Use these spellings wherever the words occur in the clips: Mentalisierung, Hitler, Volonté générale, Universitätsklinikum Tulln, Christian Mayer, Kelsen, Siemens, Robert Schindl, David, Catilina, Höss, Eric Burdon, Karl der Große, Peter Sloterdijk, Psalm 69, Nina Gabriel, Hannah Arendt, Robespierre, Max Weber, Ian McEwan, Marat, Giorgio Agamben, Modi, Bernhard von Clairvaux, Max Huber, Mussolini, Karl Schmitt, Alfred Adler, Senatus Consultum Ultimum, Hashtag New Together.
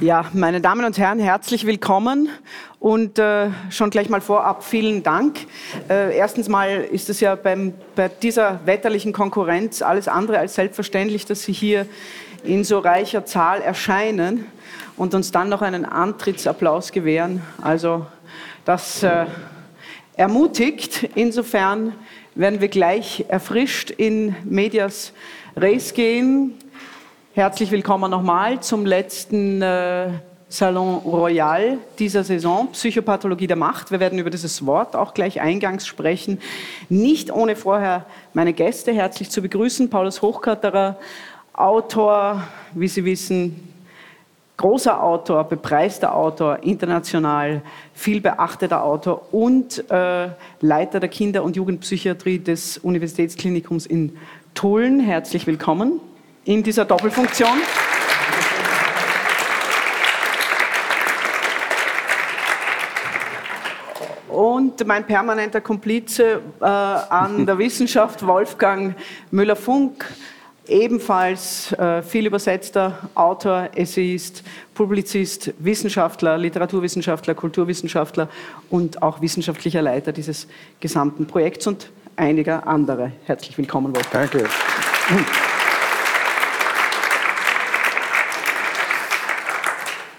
Ja, meine Damen und Herren, herzlich willkommen und schon gleich mal vorab vielen Dank. Erstens mal ist es ja bei dieser wetterlichen Konkurrenz alles andere als selbstverständlich, dass Sie hier in so reicher Zahl erscheinen und uns dann noch einen Antrittsapplaus gewähren. Also das ermutigt. Insofern werden wir gleich erfrischt in medias res gehen. Herzlich willkommen nochmal zum letzten Salon Royal dieser Saison, Psychopathologie der Macht. Wir werden über dieses Wort auch gleich eingangs sprechen. Nicht ohne vorher meine Gäste herzlich zu begrüßen. Paulus Hochgatterer, Autor, wie Sie wissen, großer Autor, bepreister Autor, international viel beachteter Autor und Leiter der Kinder- und Jugendpsychiatrie des Universitätsklinikums in Tulln. Herzlich willkommen in dieser Doppelfunktion. Und mein permanenter Komplize an der Wissenschaft, Wolfgang Müller-Funk, ebenfalls viel übersetzter Autor, Essayist, Publizist, Wissenschaftler, Literaturwissenschaftler, Kulturwissenschaftler und auch wissenschaftlicher Leiter dieses gesamten Projekts und einiger anderer. Herzlich willkommen, Wolfgang. Danke.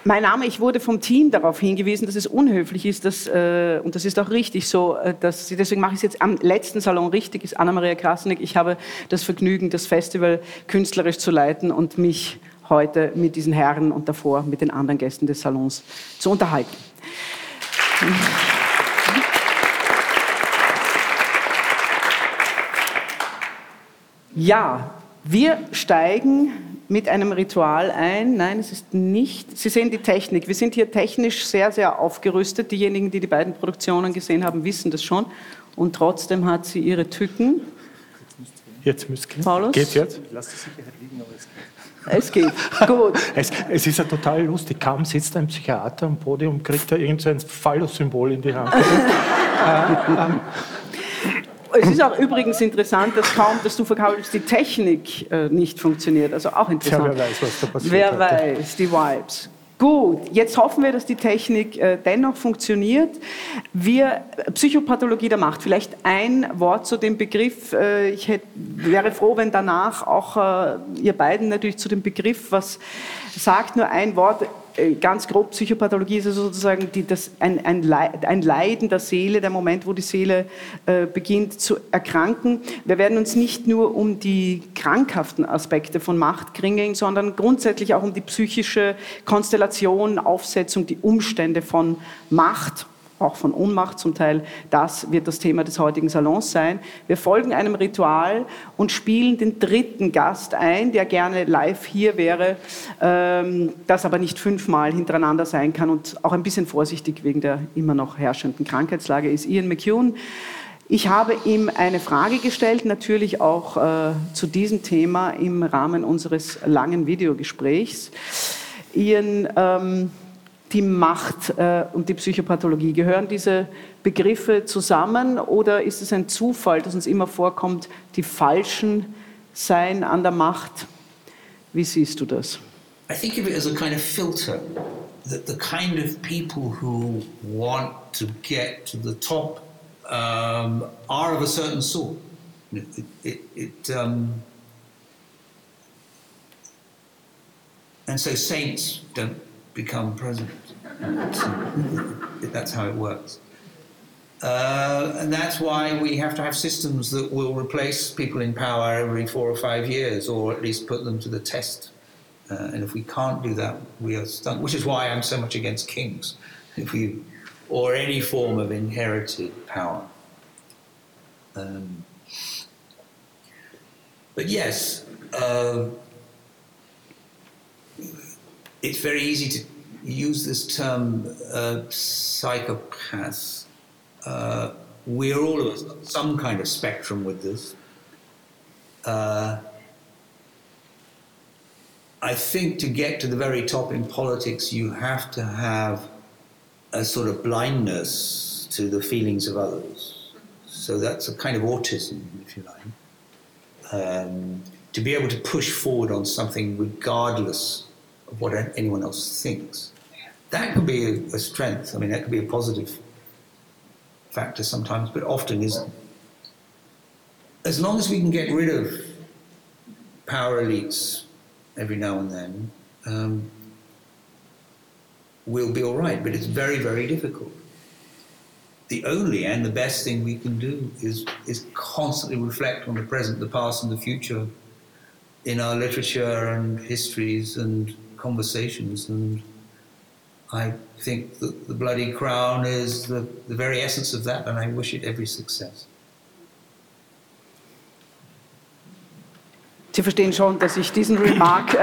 Mein Name, ich wurde vom Team darauf hingewiesen, dass es unhöflich ist, dass, und das ist auch richtig so, dass, deswegen mache ich es jetzt am letzten Salon richtig, ist Anna-Maria Krassnigg. Ich habe das Vergnügen, das Festival künstlerisch zu leiten und mich heute mit diesen Herren und davor mit den anderen Gästen des Salons zu unterhalten. Ja, wir steigen mit einem Ritual ein. Nein, es ist nicht. Sie sehen die Technik. Wir sind hier technisch sehr, sehr aufgerüstet. Diejenigen, die die beiden Produktionen gesehen haben, wissen das schon. Und trotzdem hat sie ihre Tücken. Jetzt müsst ihr. Paulus? Geht's jetzt? Ich lasse die Sicherheit liegen, aber es geht. Es geht, gut. Es ist ja total lustig. Kaum sitzt ein Psychiater am Podium, kriegt er irgendein Phallus-Symbol in die Hand. Es ist auch übrigens interessant, dass kaum, dass du verkaufst, die Technik nicht funktioniert. Also auch interessant. Ja, wer weiß, was da passiert. Wer weiß, die Vibes. Gut, jetzt hoffen wir, dass die Technik dennoch funktioniert. Wir, Psychopathologie der Macht, vielleicht ein Wort zu dem Begriff. Ich wäre froh, wenn danach auch ihr beiden natürlich zu dem Begriff was sagt, nur ein Wort. Ganz grob, Psychopathologie ist also sozusagen ein Leiden der Seele, der Moment, wo die Seele beginnt zu erkranken. Wir werden uns nicht nur um die krankhaften Aspekte von Macht kringeln, sondern grundsätzlich auch um die psychische Konstellation, Aufsetzung, die Umstände von Macht, auch von Ohnmacht zum Teil. Das wird das Thema des heutigen Salons sein. Wir folgen einem Ritual und spielen den dritten Gast ein, der gerne live hier wäre, das aber nicht 5-mal hintereinander sein kann und auch ein bisschen vorsichtig wegen der immer noch herrschenden Krankheitslage ist. Ian McEwan. Ich habe ihm eine Frage gestellt, natürlich auch zu diesem Thema im Rahmen unseres langen Videogesprächs. Ian, die Macht und die Psychopathologie. Gehören diese Begriffe zusammen oder ist es ein Zufall, dass uns immer vorkommt, die Falschen seien an der Macht? Wie siehst du das? I think of it as a kind of filter, that the kind of people who want to get to the top are of a certain sort. And so saints don't become president. That's how it works. And that's why we have to have systems that will replace people in power every 4 or 5 years, or at least put them to the test. And if we can't do that, we are stunned, which is why I'm so much against kings, or any form of inherited power. But yes, it's very easy to use this term psychopaths. We're all of us on some kind of spectrum with this. I think to get to the very top in politics, you have to have a sort of blindness to the feelings of others. So that's a kind of autism, if you like. To be able to push forward on something regardless of what anyone else thinks. That could be a strength. I mean, that could be a positive factor sometimes, but often isn't. As long as we can get rid of power elites every now and then, we'll be all right, but it's very, very difficult. The only and the best thing we can do is constantly reflect on the present, the past and the future in our literature and histories and conversations. And I think that the Bloody Crown is the very essence of that, and I wish it every success. Sie verstehen schon, dass ich diesen Remark,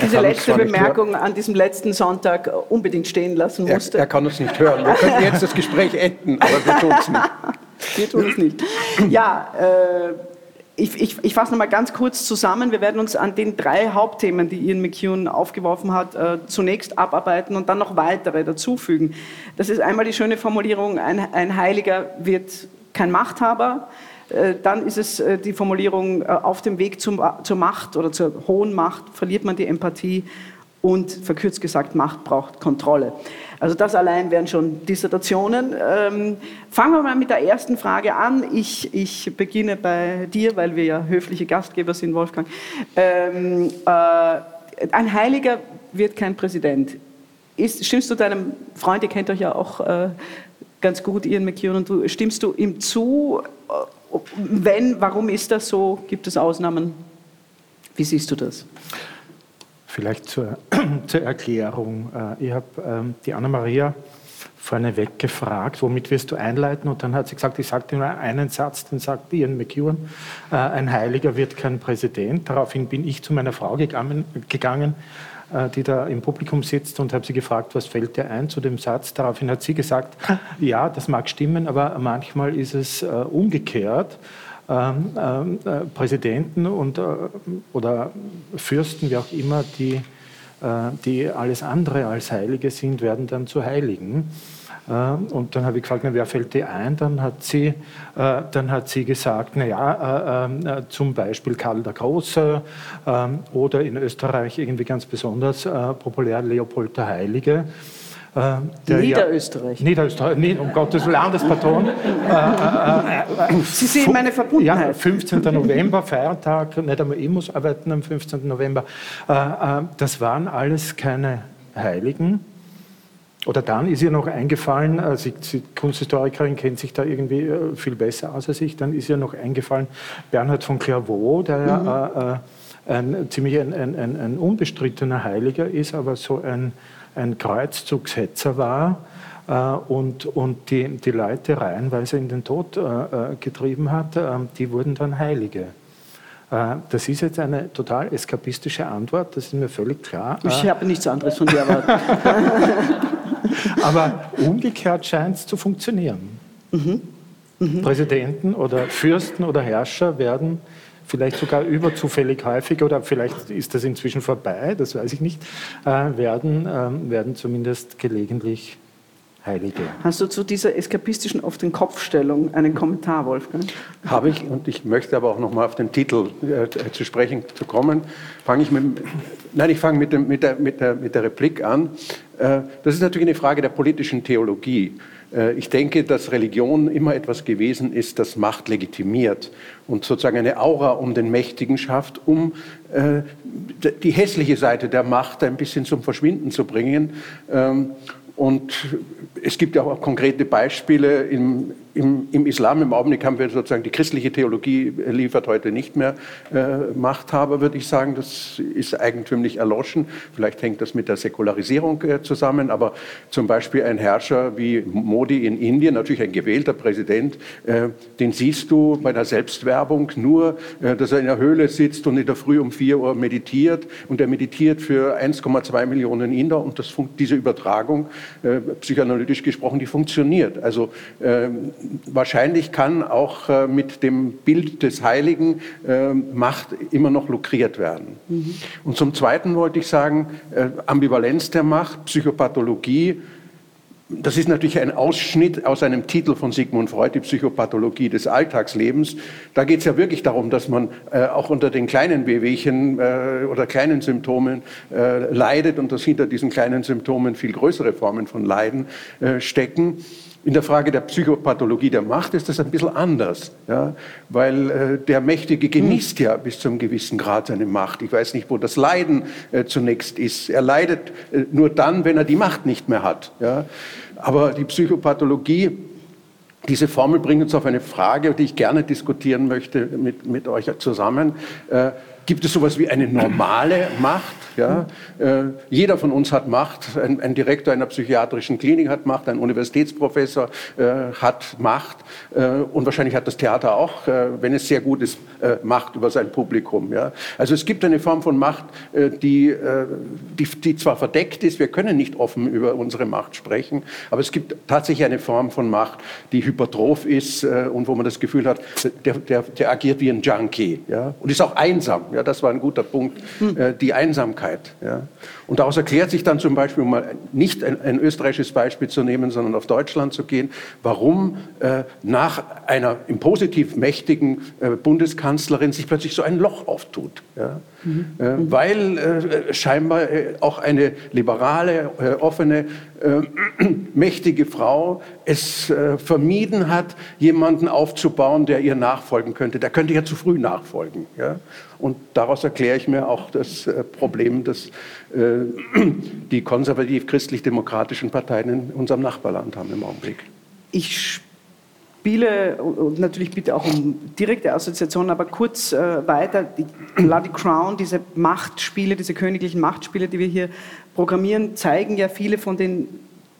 diese letzte Bemerkung an diesem letzten Sonntag unbedingt stehen lassen musste. Er kann uns nicht hören. Wir können jetzt das Gespräch enden, aber wir tun es nicht. Wir tun es nicht. Ja, ich fasse noch mal ganz kurz zusammen. Wir werden uns an den drei Hauptthemen, die Ian McEwan aufgeworfen hat, zunächst abarbeiten und dann noch weitere dazufügen. Das ist einmal die schöne Formulierung, ein Heiliger wird kein Machthaber. Dann ist es die Formulierung, auf dem Weg zur Macht oder zur hohen Macht verliert man die Empathie und, verkürzt gesagt, Macht braucht Kontrolle. Also das allein wären schon Dissertationen. Fangen wir mal mit der ersten Frage an. Ich beginne bei dir, weil wir ja höfliche Gastgeber sind, Wolfgang. Ein Heiliger wird kein Präsident. Stimmst du deinem Freund, ihr kennt euch ja auch ganz gut, Ian McEwan, und du, stimmst du ihm zu? Wenn, warum ist das so? Gibt es Ausnahmen? Wie siehst du das? Vielleicht zur Erklärung. Ich habe die Anna-Maria vorneweg gefragt, womit wirst du einleiten? Und dann hat sie gesagt, ich sagte nur einen Satz, dann sagt Ian McEwan, ein Heiliger wird kein Präsident. Daraufhin bin ich zu meiner Frau gegangen, die da im Publikum sitzt, und habe sie gefragt, was fällt dir ein zu dem Satz? Daraufhin hat sie gesagt, ja, das mag stimmen, aber manchmal ist es umgekehrt. Präsidenten oder Fürsten, wie auch immer, die alles andere als Heilige sind, werden dann zu Heiligen. Und dann habe ich gefragt, na, wer fällt dir ein? Dann hat sie gesagt, zum Beispiel Karl der Große oder in Österreich irgendwie ganz besonders populär Leopold der Heilige. Niederösterreich, um Gottes Willen, Landespaton. Sie sehen meine Verbundenheit. Ja, 15. November, Feiertag, nicht einmal ich muss arbeiten am 15. November. Das waren alles keine Heiligen. Oder dann ist ihr noch eingefallen, die Kunsthistorikerin kennt sich da irgendwie viel besser aus als ich, dann ist ihr noch eingefallen Bernhard von Clairvaux, der ein ziemlich unbestrittener Heiliger ist, aber so ein Kreuzzugshetzer war und die Leute reihenweise in den Tod getrieben hat, die wurden dann Heilige. Das ist jetzt eine total eskapistische Antwort, das ist mir völlig klar. Ich habe nichts anderes von dir erwartet. Aber umgekehrt scheint es zu funktionieren. Mhm. Mhm. Präsidenten oder Fürsten oder Herrscher werden vielleicht sogar überzufällig häufig, oder vielleicht ist das inzwischen vorbei, das weiß ich nicht, werden zumindest gelegentlich Heilige. Hast du zu dieser eskapistischen Auf-den-Kopf-Stellung einen Kommentar, Wolfgang? Habe ich, und ich möchte aber auch nochmal auf den Titel zu sprechen zu kommen. Ich fange mit der Replik an. Das ist natürlich eine Frage der politischen Theologie. Ich denke, dass Religion immer etwas gewesen ist, das Macht legitimiert und sozusagen eine Aura um den Mächtigen schafft, um die hässliche Seite der Macht ein bisschen zum Verschwinden zu bringen. Und es gibt ja auch konkrete Beispiele im Islam. Im Augenblick haben wir sozusagen die christliche Theologie, liefert heute nicht mehr Machthaber, würde ich sagen. Das ist eigentümlich erloschen. Vielleicht hängt das mit der Säkularisierung zusammen. Aber zum Beispiel ein Herrscher wie Modi in Indien, natürlich ein gewählter Präsident, den siehst du bei der Selbstwerbung nur, dass er in der Höhle sitzt und in der Früh um 4 Uhr meditiert. Und er meditiert für 1,2 Millionen Inder. Und diese Übertragung, psychoanalytisch gesprochen, die funktioniert. Also wahrscheinlich kann auch mit dem Bild des Heiligen Macht immer noch lukriert werden. Mhm. Und zum Zweiten wollte ich sagen, Ambivalenz der Macht, Psychopathologie, Das ist natürlich ein Ausschnitt aus einem Titel von Sigmund Freud, die Psychopathologie des Alltagslebens. Da geht es ja wirklich darum, dass man auch unter den kleinen Wehwehchen oder kleinen Symptomen leidet und dass hinter diesen kleinen Symptomen viel größere Formen von Leiden stecken. In der Frage der Psychopathologie der Macht ist das ein bisschen anders, ja? Weil der Mächtige genießt ja bis zum gewissen Grad seine Macht. Ich weiß nicht, wo das Leiden zunächst ist. Er leidet nur dann, wenn er die Macht nicht mehr hat. Ja? Aber die Psychopathologie, diese Formel bringt uns auf eine Frage, die ich gerne diskutieren möchte mit euch zusammen. Gibt es sowas wie eine normale Macht? Ja? Jeder von uns hat Macht. Ein Direktor einer psychiatrischen Klinik hat Macht, ein Universitätsprofessor hat Macht. Und wahrscheinlich hat das Theater auch, wenn es sehr gut ist, Macht über sein Publikum. Ja? Also es gibt eine Form von Macht, die zwar verdeckt ist, wir können nicht offen über unsere Macht sprechen, aber es gibt tatsächlich eine Form von Macht, die hypertroph ist und wo man das Gefühl hat, der agiert wie ein Junkie, ja? Und ist auch einsam. Ja? Ja, das war ein guter Punkt, die Einsamkeit. Ja. Und daraus erklärt sich dann zum Beispiel, um mal nicht ein österreichisches Beispiel zu nehmen, sondern auf Deutschland zu gehen, warum nach einer im Positiv mächtigen Bundeskanzlerin sich plötzlich so ein Loch auftut. Ja. Weil scheinbar auch eine liberale, offene, mächtige Frau es vermieden hat, jemanden aufzubauen, der ihr nachfolgen könnte. Der könnte ja zu früh nachfolgen. Ja? Und daraus erkläre ich mir auch das Problem, dass die konservativ-christlich-demokratischen Parteien in unserem Nachbarland haben im Augenblick. Ich spiele, und natürlich bitte auch um direkte Assoziationen, aber kurz weiter, die Bloody Crown, diese Machtspiele, diese königlichen Machtspiele, die wir hier programmieren, zeigen ja viele von den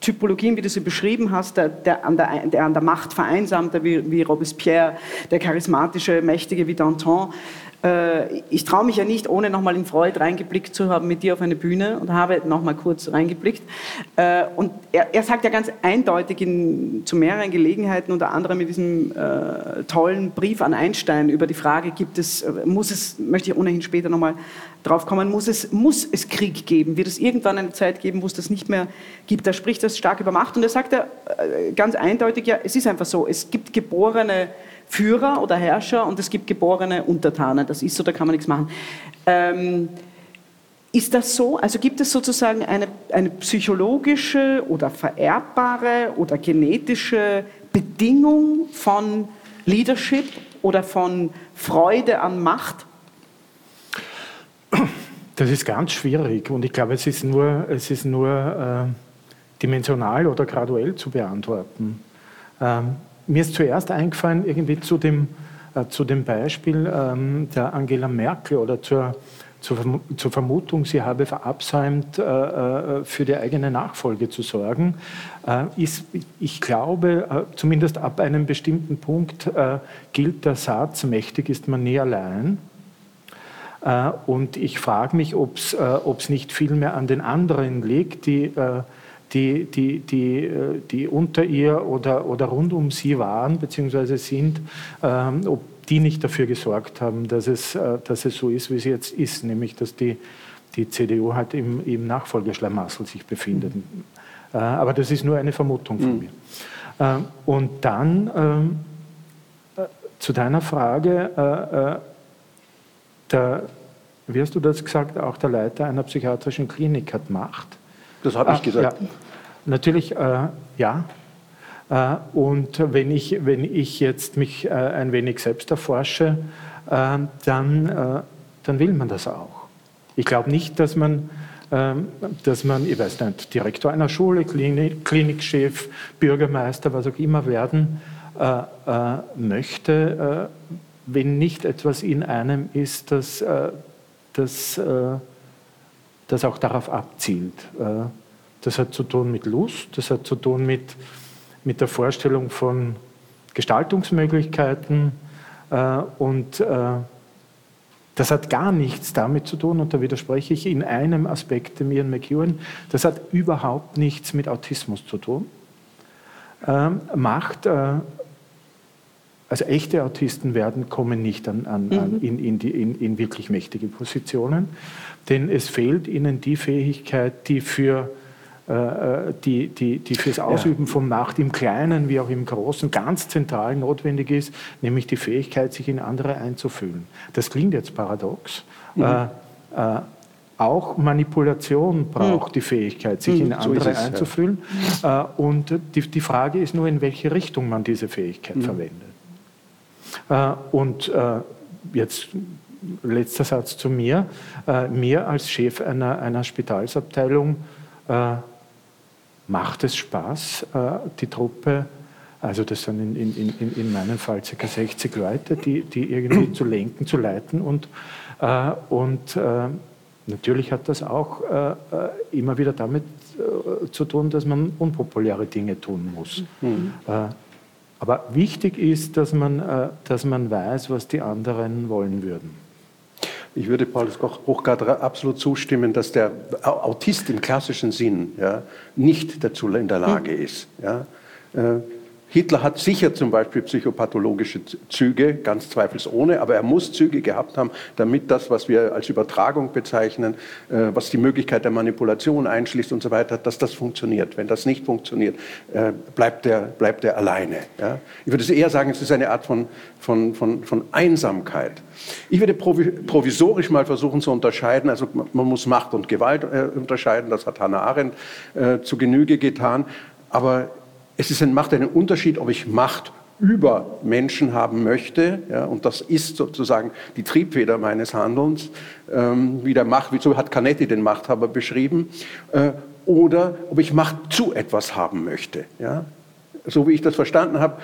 Typologien, wie du sie beschrieben hast, der an der Macht vereinsamte wie Robespierre, der charismatische, mächtige wie Danton. Ich traue mich ja nicht, ohne nochmal in Freud reingeblickt zu haben, mit dir auf eine Bühne, und habe nochmal kurz reingeblickt. Und er sagt ja ganz eindeutig zu mehreren Gelegenheiten, unter anderem mit diesem tollen Brief an Einstein über die Frage, möchte ich ohnehin später nochmal drauf kommen, muss es Krieg geben? Wird es irgendwann eine Zeit geben, wo es das nicht mehr gibt? Da spricht er stark über Macht, und er sagt ja ganz eindeutig, ja, es ist einfach so, es gibt geborene Führer oder Herrscher und es gibt geborene Untertanen. Das ist so, da kann man nichts machen. Ist das so? Also gibt es sozusagen eine psychologische oder vererbbare oder genetische Bedingung von Leadership oder von Freude an Macht? Das ist ganz schwierig, und ich glaube, es ist nur dimensional oder graduell zu beantworten. Mir ist zuerst eingefallen, irgendwie zu dem Beispiel der Angela Merkel oder zur Vermutung, sie habe verabsäumt, für die eigene Nachfolge zu sorgen. Ich glaube, zumindest ab einem bestimmten Punkt gilt der Satz, mächtig ist man nie allein. Und ich frage mich, ob es nicht viel mehr an den anderen liegt, die unter ihr oder rund um sie waren bzw. sind, ob die nicht dafür gesorgt haben, dass es so ist, wie es jetzt ist, nämlich dass die CDU halt im Nachfolgeschlamassel sich befindet. Aber das ist nur eine Vermutung von mir. Und dann zu deiner Frage, wie hast du das gesagt, auch der Leiter einer psychiatrischen Klinik hat Macht. Das habe ich gesagt. Ja. Natürlich, ja. Und wenn ich jetzt mich ein wenig selbst erforsche, dann will man das auch. Ich glaube nicht, dass man, ich weiß nicht, Direktor einer Schule, Klinikchef, Bürgermeister, was auch immer werden möchte, wenn nicht etwas in einem ist, das auch darauf abzielt. Das hat zu tun mit Lust, das hat zu tun mit der Vorstellung von Gestaltungsmöglichkeiten, und das hat gar nichts damit zu tun, und da widerspreche ich in einem Aspekt dem Ian McEwan, das hat überhaupt nichts mit Autismus zu tun. Also echte Autisten kommen nicht in wirklich mächtige Positionen, denn es fehlt ihnen die Fähigkeit, die für die fürs Ausüben von Macht im Kleinen wie auch im Großen ganz zentral notwendig ist, nämlich die Fähigkeit, sich in andere einzufühlen. Das klingt jetzt paradox. Auch Manipulation braucht die Fähigkeit, sich in andere einzufühlen. Und die Frage ist nur, in welche Richtung man diese Fähigkeit verwendet. Und jetzt letzter Satz zu mir. Mir als Chef einer Spitalsabteilung macht es Spaß, die Truppe, also das sind in meinem Fall ca. 60 Leute, die irgendwie zu lenken, zu leiten und natürlich hat das auch immer wieder damit zu tun, dass man unpopuläre Dinge tun muss. Aber wichtig ist, dass man weiß, was die anderen wollen würden. Ich würde Paulus Hochgatterer absolut zustimmen, dass der Autist im klassischen Sinn nicht dazu in der Lage ist. Hitler hat sicher zum Beispiel psychopathologische Züge, ganz zweifelsohne, aber er muss Züge gehabt haben, damit das, was wir als Übertragung bezeichnen, was die Möglichkeit der Manipulation einschließt und so weiter, dass das funktioniert. Wenn das nicht funktioniert, bleibt er alleine. Ja? Ich würde eher sagen, es ist eine Art von Einsamkeit. Ich würde provisorisch mal versuchen zu unterscheiden, also man muss Macht und Gewalt unterscheiden, das hat Hannah Arendt zu Genüge getan, aber es macht einen Unterschied, ob ich Macht über Menschen haben möchte, und das ist sozusagen die Triebfeder meines Handelns, so hat Canetti den Machthaber beschrieben, oder ob ich Macht zu etwas haben möchte. Ja? So wie ich das verstanden habe,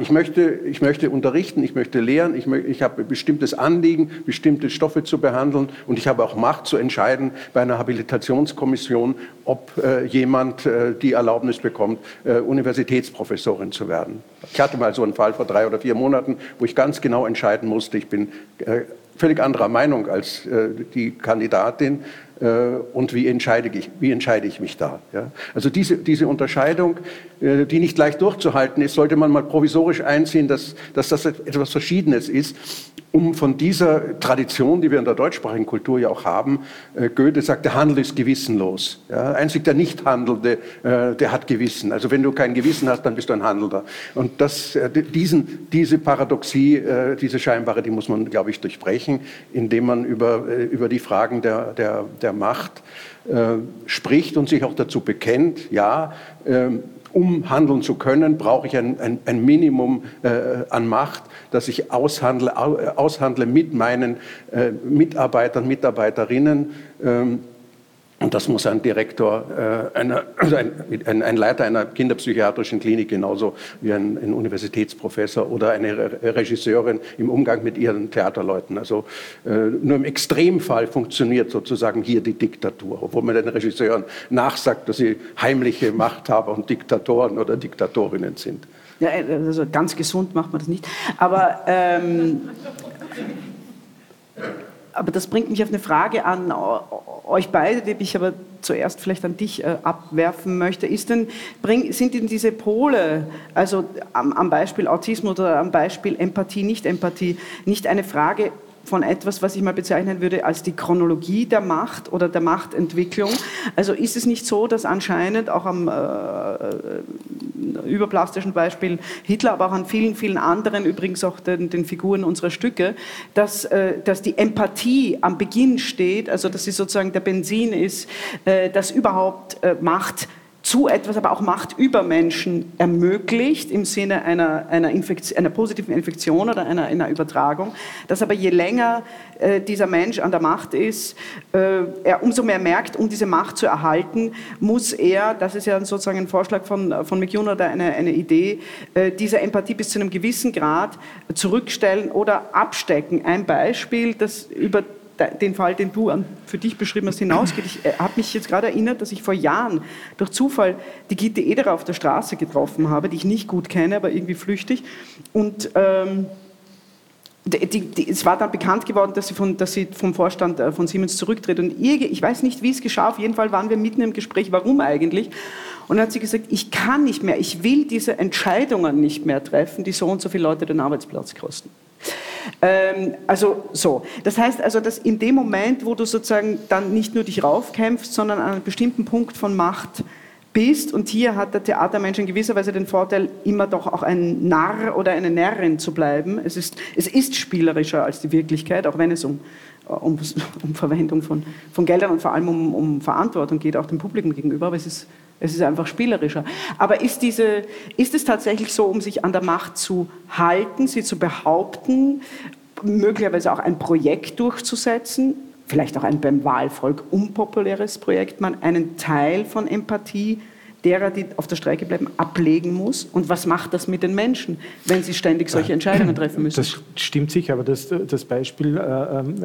ich möchte unterrichten, ich möchte lehren, ich habe ein bestimmtes Anliegen, bestimmte Stoffe zu behandeln und ich habe auch Macht zu entscheiden bei einer Habilitationskommission, ob jemand die Erlaubnis bekommt, Universitätsprofessorin zu werden. Ich hatte mal so einen Fall vor 3 oder 4 Monaten, wo ich ganz genau entscheiden musste, ich bin völlig anderer Meinung als die Kandidatin, und wie entscheide ich mich da? Ja? Also diese Unterscheidung, die nicht leicht durchzuhalten ist, sollte man mal provisorisch einsehen, dass das etwas Verschiedenes ist, um von dieser Tradition, die wir in der deutschsprachigen Kultur ja auch haben, Goethe sagt, der Handel ist gewissenlos. Ja? Einzig der Nichthandelnde, der hat Gewissen. Also wenn du kein Gewissen hast, dann bist du ein Handelnder. Und diese Paradoxie, diese scheinbare, die muss man, glaube ich, durchbrechen, indem man über die Fragen der Macht spricht und sich auch dazu bekennt, um handeln zu können, brauche ich ein Minimum an Macht, dass ich aushandle mit meinen Mitarbeitern, Mitarbeiterinnen. Und das muss ein Direktor, ein Leiter einer kinderpsychiatrischen Klinik genauso wie ein Universitätsprofessor oder eine Regisseurin im Umgang mit ihren Theaterleuten. Also nur im Extremfall funktioniert sozusagen hier die Diktatur, obwohl man den Regisseuren nachsagt, dass sie heimliche Machthaber und Diktatoren oder Diktatorinnen sind. Ja, also ganz gesund macht man das nicht. Aber das bringt mich auf eine Frage an euch beide, die ich aber zuerst vielleicht an dich abwerfen möchte. Sind denn diese Pole, also am Beispiel Autismus oder am Beispiel Empathie, nicht eine Frage von etwas, was ich mal bezeichnen würde als die Chronologie der Macht oder der Machtentwicklung? Also ist es nicht so, dass anscheinend auch am überplastischen Beispiel Hitler, aber auch an vielen, vielen anderen, übrigens auch den Figuren unserer Stücke, dass die Empathie am Beginn steht, also dass sie sozusagen der Benzin ist, dass überhaupt Macht zu etwas, aber auch Macht über Menschen ermöglicht, im Sinne einer positiven Infektion oder einer Übertragung, dass aber je länger dieser Mensch an der Macht ist, er umso mehr merkt, um diese Macht zu erhalten, muss er, das ist ja sozusagen ein Vorschlag von McEwan oder eine Idee, diese Empathie bis zu einem gewissen Grad zurückstellen oder abstecken. Ein Beispiel, das über den Fall, den du für dich beschrieben hast, hinausgeht. Ich habe mich jetzt gerade erinnert, dass ich vor Jahren durch Zufall die Gitte Ederer auf der Straße getroffen habe, die ich nicht gut kenne, aber irgendwie flüchtig. Und es war dann bekannt geworden, dass sie vom Vorstand von Siemens zurücktritt. Und ich weiß nicht, wie es geschah, auf jeden Fall waren wir mitten im Gespräch, warum eigentlich. Und dann hat sie gesagt, ich kann nicht mehr, ich will diese Entscheidungen nicht mehr treffen, die so und so viele Leute den Arbeitsplatz kosten. Also so. Das heißt also, dass in dem Moment, wo du sozusagen dann nicht nur dich raufkämpfst, sondern an einem bestimmten Punkt von Macht bist, und hier hat der Theatermensch in gewisser Weise den Vorteil, immer doch auch ein Narr oder eine Närrin zu bleiben. Es ist spielerischer als die Wirklichkeit, auch wenn es um Verwendung von Geldern und vor allem um Verantwortung geht, auch dem Publikum gegenüber, aber es ist einfach spielerischer. Aber ist es tatsächlich so, um sich an der Macht zu halten, sie zu behaupten, möglicherweise auch ein Projekt durchzusetzen, vielleicht auch ein beim Wahlvolk unpopuläres Projekt, man einen Teil von Empathie derer, die auf der Strecke bleiben, ablegen muss? Und was macht das mit den Menschen, wenn sie ständig solche Entscheidungen treffen müssen? Das stimmt sicher, aber das Beispiel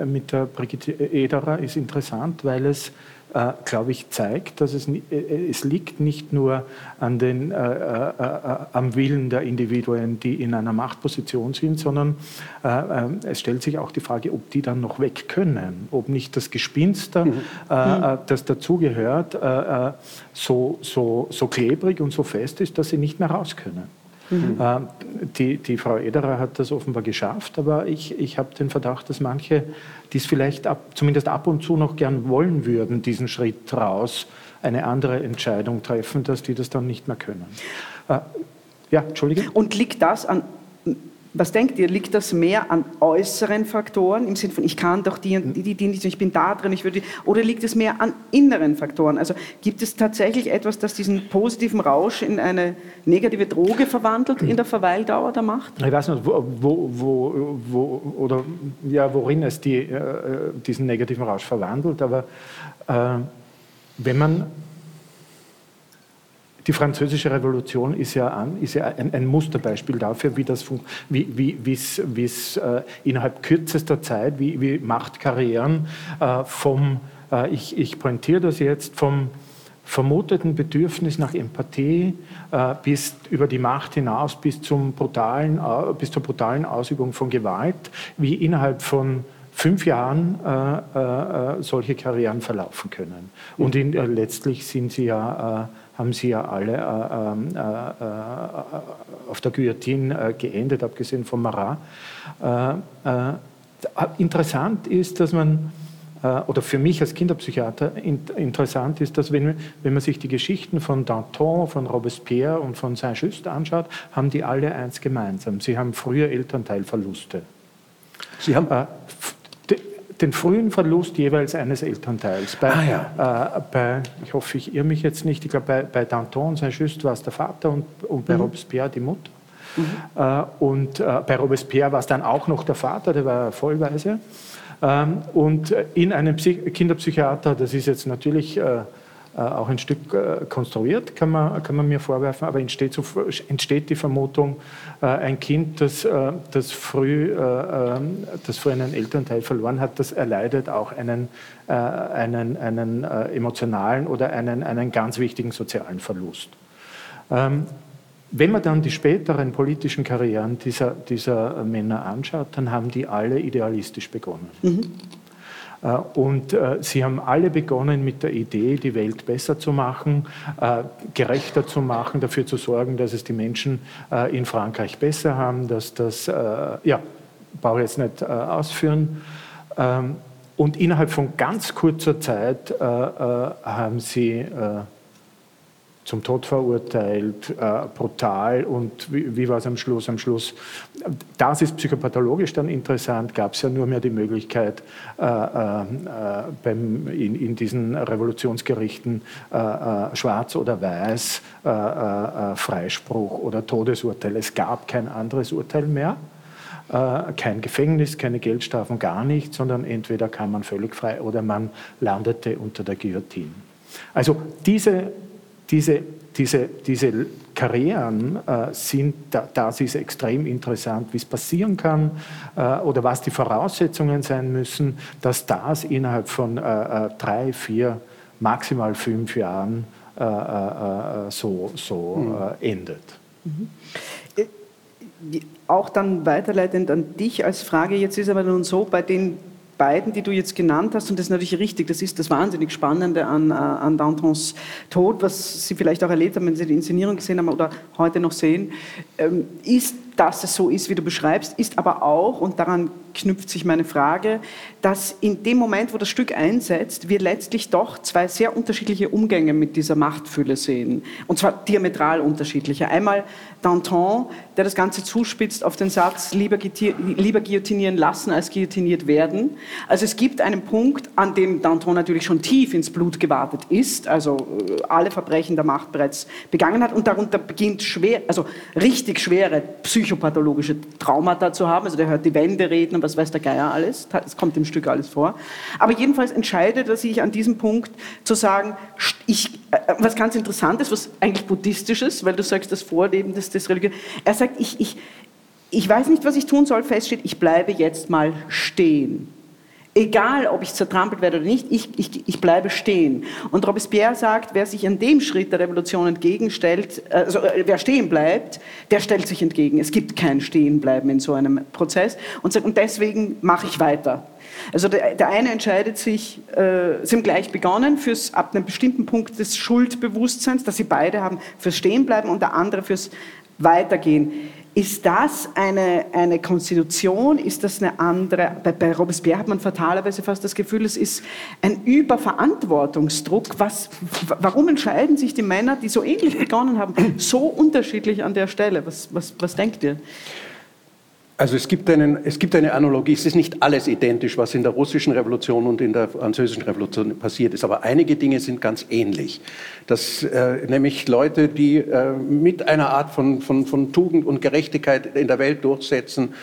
mit der Brigitte Ederer ist interessant, weil es, glaube ich, zeigt, dass es liegt nicht nur an am Willen der Individuen, die in einer Machtposition sind, sondern es stellt sich auch die Frage, ob die dann noch weg können, ob nicht das Gespinster, das dazugehört, so klebrig und so fest ist, dass sie nicht mehr raus können. Mhm. Die Frau Ederer hat das offenbar geschafft, aber ich habe den Verdacht, dass manche, die es vielleicht zumindest ab und zu noch gern wollen würden, diesen Schritt raus, eine andere Entscheidung treffen, dass die das dann nicht mehr können. Ja, Entschuldige. Und liegt das an... Was denkt ihr, liegt das mehr an äußeren Faktoren, im Sinne von, ich kann doch die nicht, ich bin da drin, ich würde, oder liegt es mehr an inneren Faktoren? Also gibt es tatsächlich etwas, das diesen positiven Rausch in eine negative Droge verwandelt in der Verweildauer der Macht? Ich weiß nicht, worin es diesen negativen Rausch verwandelt, aber wenn man... Die Französische Revolution ist ja ein Musterbeispiel dafür, wie das innerhalb kürzester Zeit, wie Machtkarrieren ich pointiere das jetzt, vom vermuteten Bedürfnis nach Empathie bis über die Macht hinaus bis zur brutalen Ausübung von Gewalt, wie innerhalb von 5 Jahren solche Karrieren verlaufen können. Und letztlich haben sie ja alle auf der Guillotine geendet, abgesehen von Marat. Interessant ist, dass man, oder für mich als Kinderpsychiater interessant ist, dass wenn man sich die Geschichten von Danton, von Robespierre und von Saint-Just anschaut, haben die alle eins gemeinsam. Sie haben früher Elternteilverluste. Sie haben... den frühen Verlust jeweils eines Elternteils. Ich hoffe, ich irre mich jetzt nicht. Ich glaube, bei Danton und Saint-Just war es der Vater und bei Robespierre die Mutter. Mhm. Bei Robespierre war es dann auch noch der Vater, der war vollweise. Und in einem Kinderpsychiater, das ist jetzt natürlich auch ein Stück konstruiert, kann man mir vorwerfen, aber entsteht die Vermutung, ein Kind, das früh einen Elternteil verloren hat, das erleidet auch einen emotionalen oder einen ganz wichtigen sozialen Verlust. Wenn man dann die späteren politischen Karrieren dieser Männer anschaut, dann haben die alle idealistisch begonnen. Mhm. Und sie haben alle begonnen mit der Idee, die Welt besser zu machen, gerechter zu machen, dafür zu sorgen, dass es die Menschen in Frankreich besser haben, dass das, brauche ich jetzt nicht ausführen. Und innerhalb von ganz kurzer Zeit haben sie zum Tod verurteilt, brutal und wie war es am Schluss? Am Schluss, das ist psychopathologisch dann interessant, gab es ja nur mehr die Möglichkeit, in diesen Revolutionsgerichten schwarz oder weiß, Freispruch oder Todesurteil. Es gab kein anderes Urteil mehr, kein Gefängnis, keine Geldstrafen, gar nichts, sondern entweder kam man völlig frei oder man landete unter der Guillotine. Also diese Karrieren das ist extrem interessant, wie es passieren kann oder was die Voraussetzungen sein müssen, dass das innerhalb von 3, 4, maximal 5 Jahren endet. Mhm. Auch dann weiterleitend an dich als Frage, jetzt ist aber nun so, bei den beiden, die du jetzt genannt hast, und das ist natürlich richtig, das ist das wahnsinnig Spannende an Dantons Tod, was Sie vielleicht auch erlebt haben, wenn Sie die Inszenierung gesehen haben oder heute noch sehen, ist dass es so ist, wie du beschreibst, ist aber auch, und daran knüpft sich meine Frage, dass in dem Moment, wo das Stück einsetzt, wir letztlich doch zwei sehr unterschiedliche Umgänge mit dieser Machtfülle sehen. Und zwar diametral unterschiedliche. Einmal Danton, der das Ganze zuspitzt auf den Satz, lieber guillotinieren lassen, als guillotiniert werden. Also es gibt einen Punkt, an dem Danton natürlich schon tief ins Blut gewadet ist, also alle Verbrechen der Macht bereits begangen hat und darunter beginnt schwer, also richtig schwere psychopathologische Traumata zu haben. Also der hört die Wände reden, was weiß der Geier alles, es kommt im Stück alles vor. Aber jedenfalls entscheidet er sich an diesem Punkt zu sagen, was ganz Interessantes, was eigentlich Buddhistisches, weil du sagst, das Vorleben des Religiösen. Er sagt, ich weiß nicht, was ich tun soll, feststeht, ich bleibe jetzt mal stehen. Egal, ob ich zertrampelt werde oder nicht, ich bleibe stehen. Und Robespierre sagt, wer sich an dem Schritt der Revolution entgegenstellt, also wer stehen bleibt, der stellt sich entgegen. Es gibt kein Stehenbleiben in so einem Prozess. Und sagt, und deswegen mache ich weiter. Also der eine entscheidet sich, sie haben gleich begonnen, fürs ab einem bestimmten Punkt des Schuldbewusstseins, das sie beide haben, fürs Stehenbleiben und der andere fürs Weitergehen. Ist das eine Konstitution? Ist das eine andere? Bei Robespierre hat man fatalerweise fast das Gefühl, es ist ein Überverantwortungsdruck. Warum entscheiden sich die Männer, die so ähnlich begonnen haben, so unterschiedlich an der Stelle? Was denkt ihr? Also es gibt eine Analogie. Es ist nicht alles identisch, was in der russischen Revolution und in der französischen Revolution passiert ist. Aber einige Dinge sind ganz ähnlich. Dass nämlich Leute, die mit einer Art von Tugend und Gerechtigkeit in der Welt durchsetzen,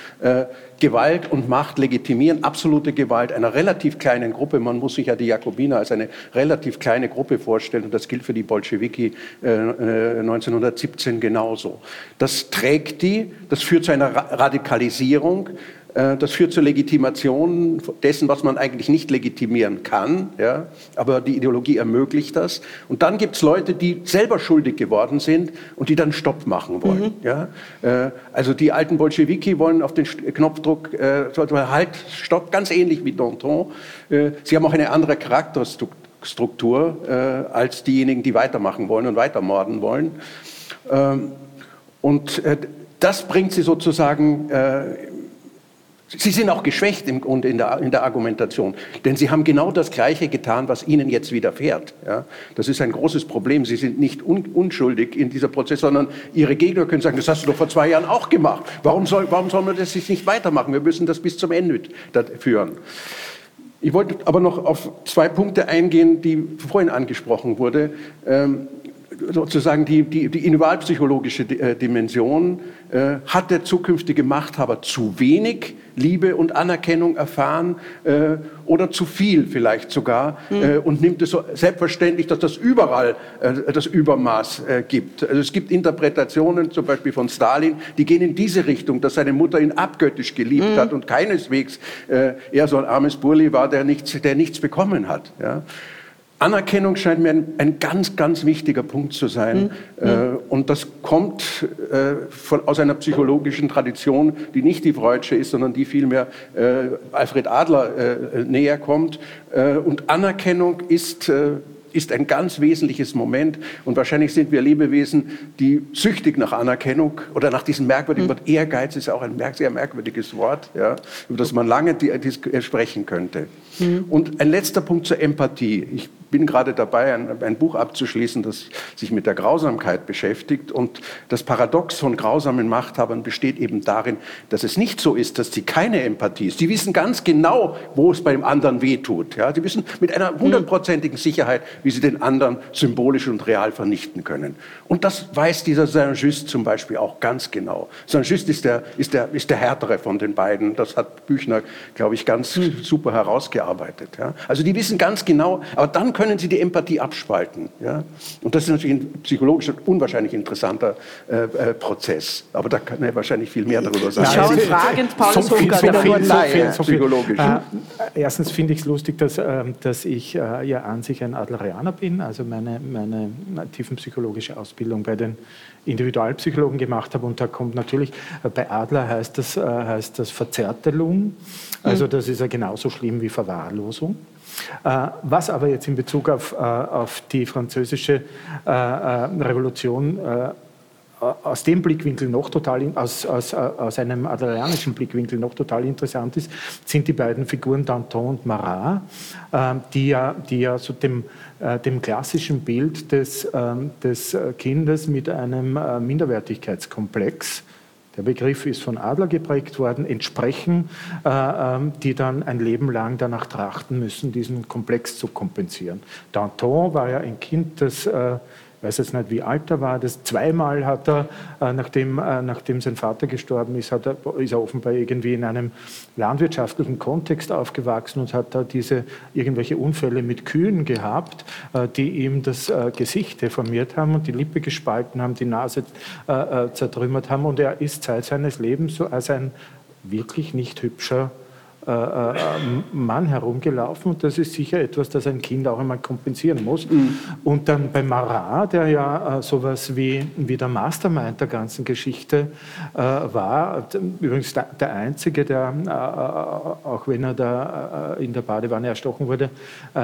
Gewalt und Macht legitimieren, absolute Gewalt einer relativ kleinen Gruppe. Man muss sich ja die Jakobiner als eine relativ kleine Gruppe vorstellen. Und das gilt für die Bolschewiki 1917 genauso. Das trägt die, das führt zu einer Radikalisierung, das führt zur Legitimation dessen, was man eigentlich nicht legitimieren kann. Ja? Aber die Ideologie ermöglicht das. Und dann gibt es Leute, die selber schuldig geworden sind und die dann Stopp machen wollen. Mhm. Ja? Also die alten Bolschewiki wollen auf den Knopfdruck, halt, Stopp, ganz ähnlich wie Danton. Sie haben auch eine andere Charakterstruktur als diejenigen, die weitermachen wollen und weitermorden wollen. Das bringt sie sozusagen... Sie sind auch geschwächt im Grunde in der Argumentation, denn sie haben genau das Gleiche getan, was ihnen jetzt widerfährt. Ja, das ist ein großes Problem. Sie sind nicht unschuldig in dieser Prozess, sondern ihre Gegner können sagen, das hast du doch vor 2 Jahren auch gemacht. Warum soll man das jetzt nicht weitermachen? Wir müssen das bis zum Ende führen. Ich wollte aber noch auf 2 Punkte eingehen, die vorhin angesprochen wurde. Sozusagen die individualpsychologische Dimension, hat der zukünftige Machthaber zu wenig Liebe und Anerkennung erfahren oder zu viel vielleicht sogar und nimmt es so selbstverständlich, dass das überall das Übermaß gibt. Also es gibt Interpretationen, zum Beispiel von Stalin, die gehen in diese Richtung, dass seine Mutter ihn abgöttisch geliebt hat und keineswegs er so ein armes Burli war, der nichts bekommen hat. Ja? Anerkennung scheint mir ein ganz, ganz wichtiger Punkt zu sein. Und das kommt aus einer psychologischen Tradition, die nicht die freudsche ist, sondern die vielmehr Alfred Adler näher kommt. Und Anerkennung ist ein ganz wesentliches Moment. Und wahrscheinlich sind wir Lebewesen, die süchtig nach Anerkennung oder nach diesem merkwürdigen Wort, Ehrgeiz ist auch ein sehr merkwürdiges Wort, ja, über das man lange sprechen könnte. Und ein letzter Punkt zur Empathie. Ich bin gerade dabei, ein Buch abzuschließen, das sich mit der Grausamkeit beschäftigt. Und das Paradox von grausamen Machthabern besteht eben darin, dass es nicht so ist, dass sie keine Empathie ist. Sie wissen ganz genau, wo es beim anderen wehtut. Ja, sie wissen mit einer 100%igen Sicherheit, wie sie den anderen symbolisch und real vernichten können. Und das weiß dieser Saint-Just zum Beispiel auch ganz genau. Saint-Just ist der härtere von den beiden. Das hat Büchner, glaube ich, ganz super herausgearbeitet. Ja. Also die wissen ganz genau, aber dann können sie die Empathie abspalten. Ja. Und das ist natürlich ein psychologisch unwahrscheinlich interessanter Prozess. Aber da kann er wahrscheinlich viel mehr darüber sagen. Ich schaue fragend Paulus Hochgatterer so psychologisch. Erstens finde ich es lustig, dass ich ja an sich ein Adler bin, also meine tiefenpsychologische Ausbildung bei den Individualpsychologen gemacht habe. Und da kommt natürlich, bei Adler heißt das Verzerrtelung. Also das ist ja genauso schlimm wie Verwahrlosung. Was aber jetzt in Bezug auf die französische Revolution aus dem Blickwinkel noch total, aus einem adlerianischen Blickwinkel noch total interessant ist, sind die beiden Figuren Danton und Marat, die ja so dem klassischen Bild des Kindes mit einem Minderwertigkeitskomplex, der Begriff ist von Adler geprägt worden, entsprechen, die dann ein Leben lang danach trachten müssen, diesen Komplex zu kompensieren. Danton war ja ein Kind, ich weiß jetzt nicht, wie alt er war, das zweimal hat er, nachdem sein Vater gestorben ist, ist er offenbar irgendwie in einem landwirtschaftlichen Kontext aufgewachsen und hat da irgendwelche Unfälle mit Kühen gehabt, die ihm das Gesicht deformiert haben und die Lippe gespalten haben, die Nase zertrümmert haben, und er ist seit seines Lebens so als ein wirklich nicht hübscher Mann herumgelaufen, und das ist sicher etwas, das ein Kind auch einmal kompensieren muss. Mhm. Und dann bei Marat, der ja sowas wie der Mastermind der ganzen Geschichte war, übrigens der Einzige, der, auch wenn er da in der Badewanne erstochen wurde,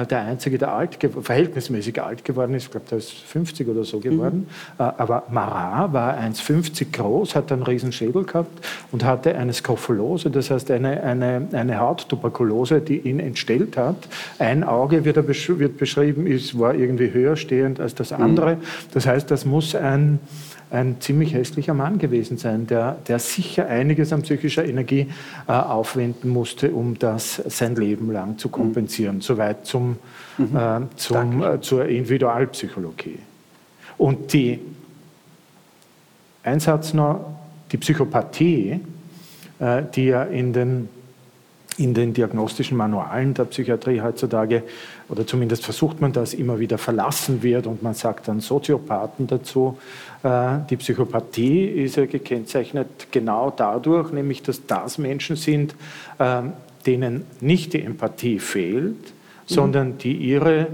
der Einzige, der verhältnismäßig alt geworden ist, ich glaube, der ist 50 oder so geworden, aber Marat war 1,50 groß, hat einen riesen Schädel gehabt und hatte eine Skopholose, das heißt eine Hauttuberkulose, die ihn entstellt hat. Ein Auge, wird beschrieben, war irgendwie höher stehend als das andere. Das heißt, das muss ein ziemlich hässlicher Mann gewesen sein, der sicher einiges an psychischer Energie aufwenden musste, um das sein Leben lang zu kompensieren. Soweit zur Individualpsychologie. Und ein Satz noch, die Psychopathie, die ja in den diagnostischen Manualen der Psychiatrie heutzutage, oder zumindest versucht man das, immer wieder verlassen wird, und man sagt dann Soziopathen dazu. Die Psychopathie ist ja gekennzeichnet genau dadurch, nämlich dass das Menschen sind, denen nicht die Empathie fehlt, sondern die ihre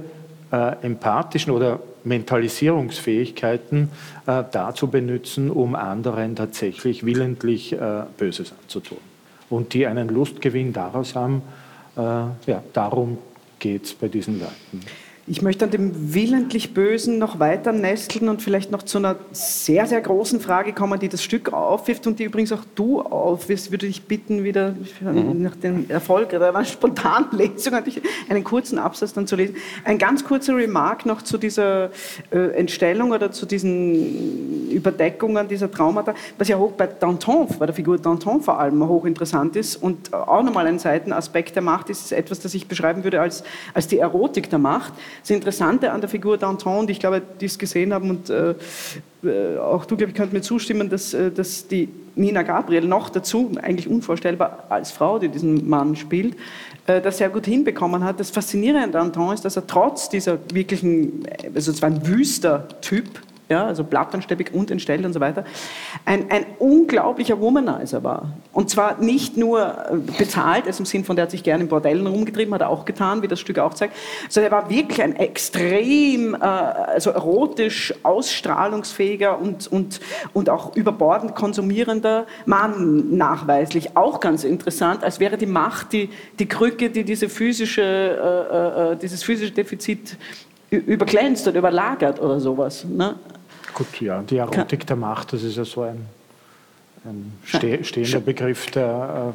empathischen oder Mentalisierungsfähigkeiten dazu benutzen, um anderen tatsächlich willentlich Böses anzutun. Und die einen Lustgewinn daraus haben, darum geht es bei diesen Leuten. Ich möchte an dem willentlich Bösen noch weiter nesteln und vielleicht noch zu einer sehr, sehr großen Frage kommen, die das Stück aufwirft und die übrigens auch du aufwirfst. Würde ich bitten, wieder nach dem Erfolg oder einer spontanen Lesung einen kurzen Absatz dann zu lesen. Ein ganz kurzer Remark noch zu dieser Entstellung oder zu diesen Überdeckungen dieser Traumata, was ja hoch bei der Figur Danton vor allem hochinteressant ist und auch nochmal ein Seitenaspekt der Macht ist, etwas, das ich beschreiben würde als die Erotik der Macht. Das Interessante an der Figur Danton, die, ich glaube, die es gesehen haben, und auch du, glaube ich, könnt mir zustimmen, dass die Nina Gabriel noch dazu, eigentlich unvorstellbar als Frau, die diesen Mann spielt, das sehr gut hinbekommen hat. Das Faszinierende an Danton ist, dass er trotz dieser wirklichen, also zwar ein wüster Typ, ja, also plattenstäbig und entstellt und so weiter, ein unglaublicher Womanizer war. Und zwar nicht nur bezahlt, also im Sinn von, der hat sich gerne in Bordellen rumgetrieben, hat er auch getan, wie das Stück auch zeigt, sondern er war wirklich ein extrem erotisch ausstrahlungsfähiger und auch überbordend konsumierender Mann, nachweislich. Auch ganz interessant, als wäre die Macht die Krücke, die dieses physische Defizit überglänzt und überlagert oder sowas. Ne? Gut, ja, die Erotik der Macht, das ist ja so ein stehender Begriff, der...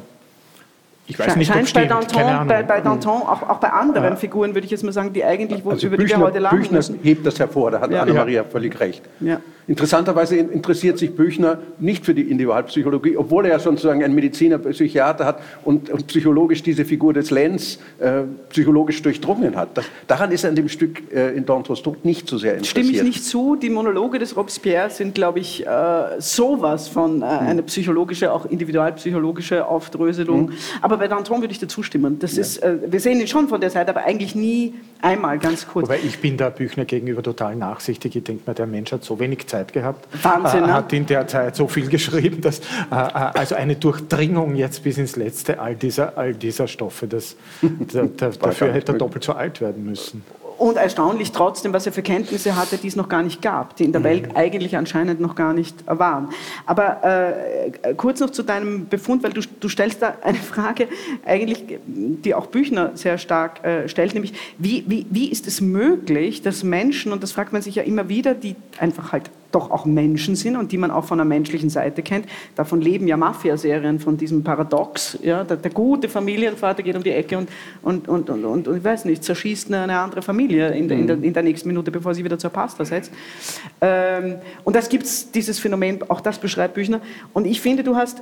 Ich weiß nicht, ob es stimmt. Bei Danton, auch bei anderen Figuren, würde ich jetzt mal sagen, die eigentlich, über die wir heute lachen müssen. Büchner hebt das hervor, da hat Anna-Maria völlig recht. Ja. Interessanterweise interessiert sich Büchner nicht für die Individualpsychologie, obwohl er ja sozusagen einen Mediziner, Psychiater hat und psychologisch diese Figur des Lenz psychologisch durchdrungen hat. Daran ist er in dem Stück in Dantons Tod nicht so sehr interessiert. Stimme ich nicht zu. Die Monologe des Robespierre sind, glaube ich, sowas von eine psychologische, auch individualpsychologische Aufdröselung. Aber bei Danton würde ich dazu stimmen. Das ist, wir sehen ihn schon von der Seite, aber eigentlich nie einmal, ganz kurz. Aber ich bin da Büchner gegenüber total nachsichtig. Ich denke mir, der Mensch hat so wenig Zeit gehabt. Wahnsinn, ne? Hat in der Zeit so viel geschrieben, dass also eine Durchdringung jetzt bis ins Letzte all dieser Stoffe, dafür hätte er doppelt so alt werden müssen. Und erstaunlich trotzdem, was er für Kenntnisse hatte, die es noch gar nicht gab, die in der Welt eigentlich anscheinend noch gar nicht waren. Aber kurz noch zu deinem Befund, weil du stellst da eine Frage, eigentlich, die auch Büchner sehr stark stellt, nämlich wie ist es möglich, dass Menschen, und das fragt man sich ja immer wieder, die einfach halt doch auch Menschen sind und die man auch von der menschlichen Seite kennt. Davon leben ja Mafia-Serien, von diesem Paradox. Ja? Der gute Familienvater geht um die Ecke und ich weiß nicht, zerschießt eine andere Familie in der nächsten Minute, bevor sie wieder zur Pasta setzt. Und das gibt's, dieses Phänomen, auch das beschreibt Büchner. Und ich finde, du hast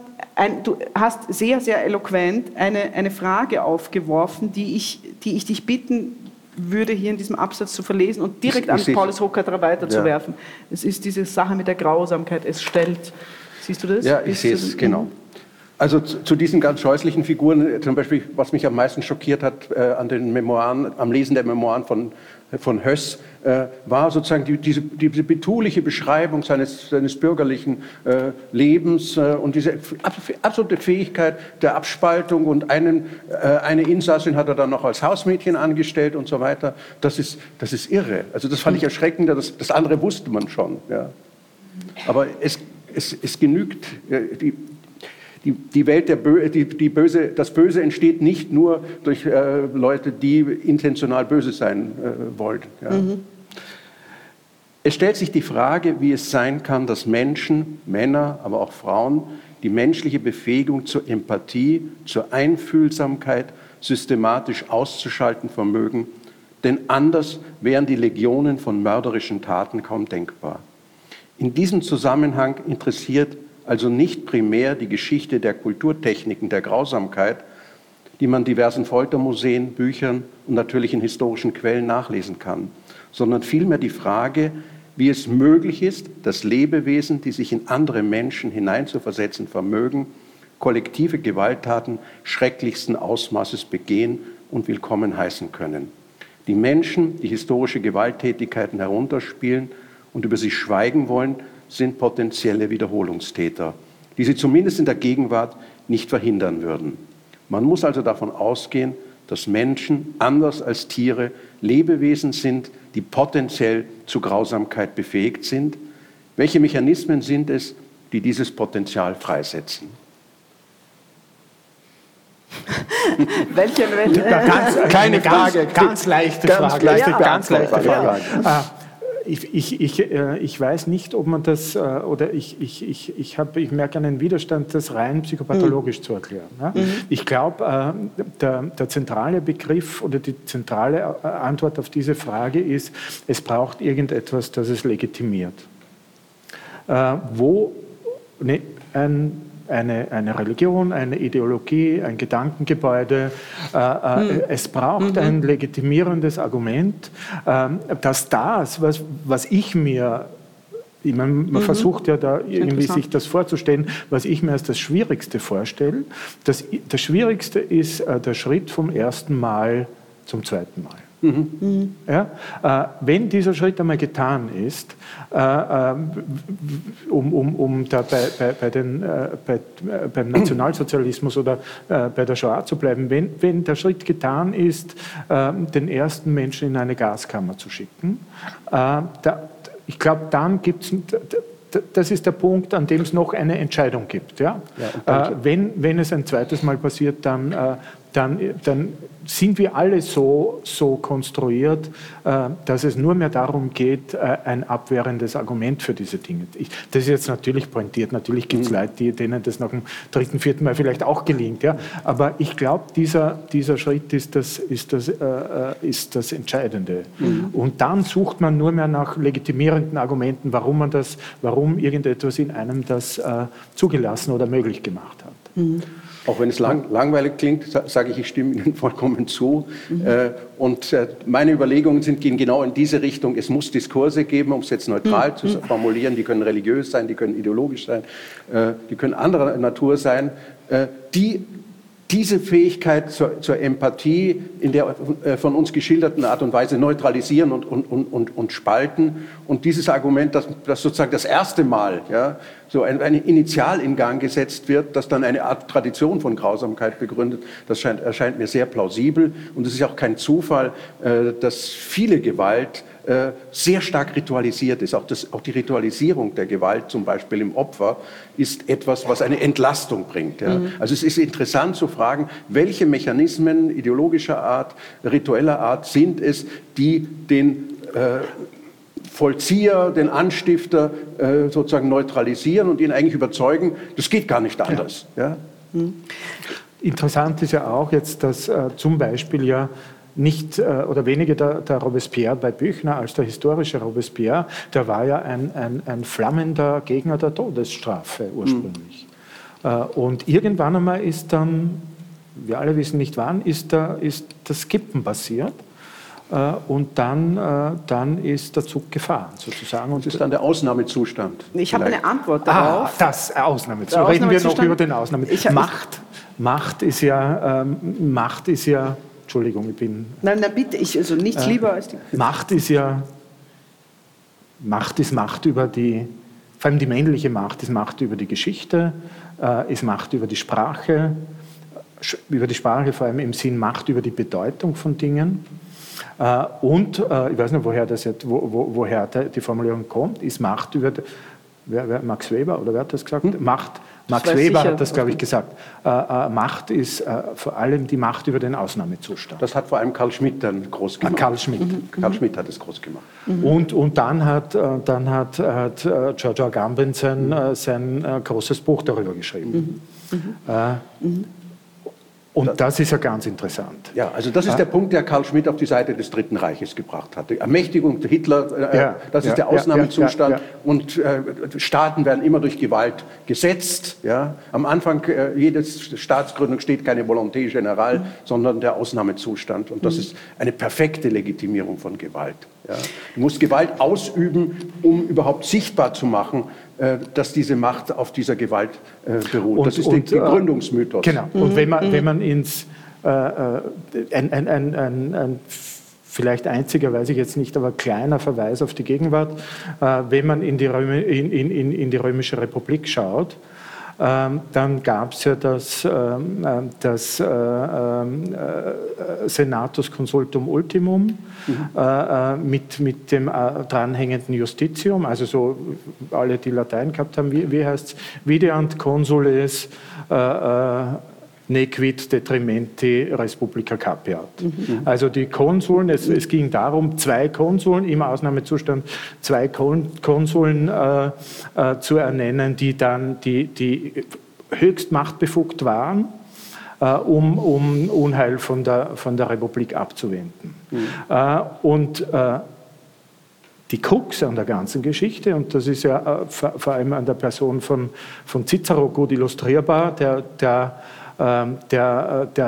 sehr, sehr eloquent eine Frage aufgeworfen, die ich dich bitten würde, hier in diesem Absatz zu verlesen und direkt an Paulus Hochgatterer weiterzuwerfen. Ja. Es ist diese Sache mit der Grausamkeit, es stellt. Siehst du das? Ja, ich sehe es, genau. Also zu diesen ganz scheußlichen Figuren, zum Beispiel, was mich am meisten schockiert hat an den Memoiren, am Lesen der Memoiren von Höss, war sozusagen diese betuliche Beschreibung seines bürgerlichen Lebens und diese absolute Fähigkeit der Abspaltung und eine Insassin hat er dann noch als Hausmädchen angestellt und so weiter. Das ist irre. Also das fand ich erschreckender, das andere wusste man schon. Ja. Aber es genügt, die Welt das Böse entsteht nicht nur durch Leute, die intentional böse sein wollten. Ja. Mhm. Es stellt sich die Frage, wie es sein kann, dass Menschen, Männer, aber auch Frauen, die menschliche Befähigung zur Empathie, zur Einfühlsamkeit systematisch auszuschalten vermögen, denn anders wären die Legionen von mörderischen Taten kaum denkbar. In diesem Zusammenhang interessiert also nicht primär die Geschichte der Kulturtechniken der Grausamkeit, die man diversen Foltermuseen, Büchern und natürlich in historischen Quellen nachlesen kann, sondern vielmehr die Frage, wie es möglich ist, dass Lebewesen, die sich in andere Menschen hineinzuversetzen vermögen, kollektive Gewalttaten schrecklichsten Ausmaßes begehen und willkommen heißen können. Die Menschen, die historische Gewalttätigkeiten herunterspielen und über sie schweigen wollen, sind potenzielle Wiederholungstäter, die sie zumindest in der Gegenwart nicht verhindern würden. Man muss also davon ausgehen, dass Menschen, anders als Tiere, Lebewesen sind, die potenziell zu Grausamkeit befähigt sind. Welche Mechanismen sind es, die dieses Potenzial freisetzen? Ganz leichte Frage. Ich weiß nicht, ob man das, oder ich merke einen Widerstand, das rein psychopathologisch zu erklären. Ne? Mhm. Ich glaube, der zentrale Begriff oder die zentrale Antwort auf diese Frage ist, es braucht irgendetwas, das es legitimiert. Eine Religion, eine Ideologie, ein Gedankengebäude. Es braucht ein legitimierendes Argument, dass was ich mir, ich meine, man versucht ja da irgendwie sich das vorzustellen, was ich mir als das Schwierigste vorstelle. Das Schwierigste ist der Schritt vom ersten Mal zum zweiten Mal. Mhm. Ja? Wenn dieser Schritt einmal getan ist, um da beim Nationalsozialismus oder bei der Shoah zu bleiben, wenn der Schritt getan ist, den ersten Menschen in eine Gaskammer zu schicken, ich glaube, dann gibt es... Das ist der Punkt, an dem es noch eine Entscheidung gibt. Ja? Ja, wenn es ein zweites Mal passiert, dann sind wir alle so konstruiert, dass es nur mehr darum geht, ein abwehrendes Argument für diese Dinge. Das ist jetzt natürlich pointiert. Natürlich gibt es Leute, denen das nach dem dritten, vierten Mal vielleicht auch gelingt. Ja? Aber ich glaube, dieser Schritt ist das Entscheidende. Mhm. Und dann sucht man nur mehr nach legitimierenden Argumenten, warum irgendetwas in einem das zugelassen oder möglich gemacht hat. Mhm. Auch wenn es langweilig klingt, sage ich stimme Ihnen vollkommen zu. Mhm. Und meine Überlegungen gehen genau in diese Richtung. Es muss Diskurse geben, um es jetzt neutral zu formulieren. Die können religiös sein, die können ideologisch sein, die können anderer Natur sein, die diese Fähigkeit zur Empathie in der von uns geschilderten Art und Weise neutralisieren und spalten. Und dieses Argument, dass sozusagen das erste Mal ja, so ein Initial in Gang gesetzt wird, das dann eine Art Tradition von Grausamkeit begründet, das erscheint mir sehr plausibel. Und es ist auch kein Zufall, dass viele Gewalt sehr stark ritualisiert ist. Auch die Ritualisierung der Gewalt, zum Beispiel im Opfer, ist etwas, was eine Entlastung bringt. Ja. Mhm. Also es ist interessant zu fragen, welche Mechanismen ideologischer Art, ritueller Art sind es, die den Vollzieher, den Anstifter sozusagen neutralisieren und ihn eigentlich überzeugen, das geht gar nicht anders. Ja. Ja? Interessant ist ja auch jetzt, dass zum Beispiel ja nicht oder weniger der Robespierre bei Büchner als der historische Robespierre, der war ja ein flammender Gegner der Todesstrafe ursprünglich. Mhm. Und irgendwann einmal ist dann, wir alle wissen nicht wann, ist das Kippen passiert. Und dann ist der Zug gefahren, sozusagen. Und das ist dann der Ausnahmezustand. Ich habe eine Antwort darauf. Das Ausnahmezustand. Reden wir noch über den Ausnahmezustand. Macht ist ja... Entschuldigung, ich bin... Nein, bitte, also nichts lieber als die... Macht ist Macht über die... Vor allem die männliche Macht ist Macht über die Geschichte, ist Macht über die Sprache, vor allem im Sinn Macht über die Bedeutung von Dingen. Und, ich weiß nicht, woher die Formulierung kommt, ist Macht über, Max Weber, oder wer hat das gesagt? Max Weber hat das, glaube ich, gesagt. Macht ist vor allem die Macht über den Ausnahmezustand. Das hat vor allem Karl Schmitt dann groß gemacht. Karl Schmitt hat es groß gemacht. Mhm. Und dann hat Giorgio Agamben sein großes Buch darüber geschrieben. Und das ist ja ganz interessant. Ja, also das ist der Punkt, der Karl Schmitt auf die Seite des Dritten Reiches gebracht hat. Die Ermächtigung der Hitler, das ist der Ausnahmezustand. Und Staaten werden immer durch Gewalt gesetzt. Ja. Am Anfang jedes Staatsgründung steht keine Volonté générale, sondern der Ausnahmezustand. Und das ist eine perfekte Legitimierung von Gewalt. Ja. Du musst Gewalt ausüben, um überhaupt sichtbar zu machen, dass diese Macht auf dieser Gewalt beruht. Und das ist der Gründungsmythos. Genau. Und wenn man ins vielleicht einziger, weiß ich jetzt nicht, aber kleiner Verweis auf die Gegenwart, wenn man in die Römische Republik schaut, dann gab es ja das Senatus Consultum Ultimum mit dem dranhängenden Justitium, also so alle, die Latein gehabt haben, wie heißt es, videant consules ne quid detrimenti res publica capiat. Also die Konsuln, es ging darum, zwei Konsuln im Ausnahmezustand zu ernennen, die dann die höchst machtbefugt waren, um Unheil von der Republik abzuwenden. Die Krux an der ganzen Geschichte, und das ist ja vor allem an der Person von Cicero gut illustrierbar, der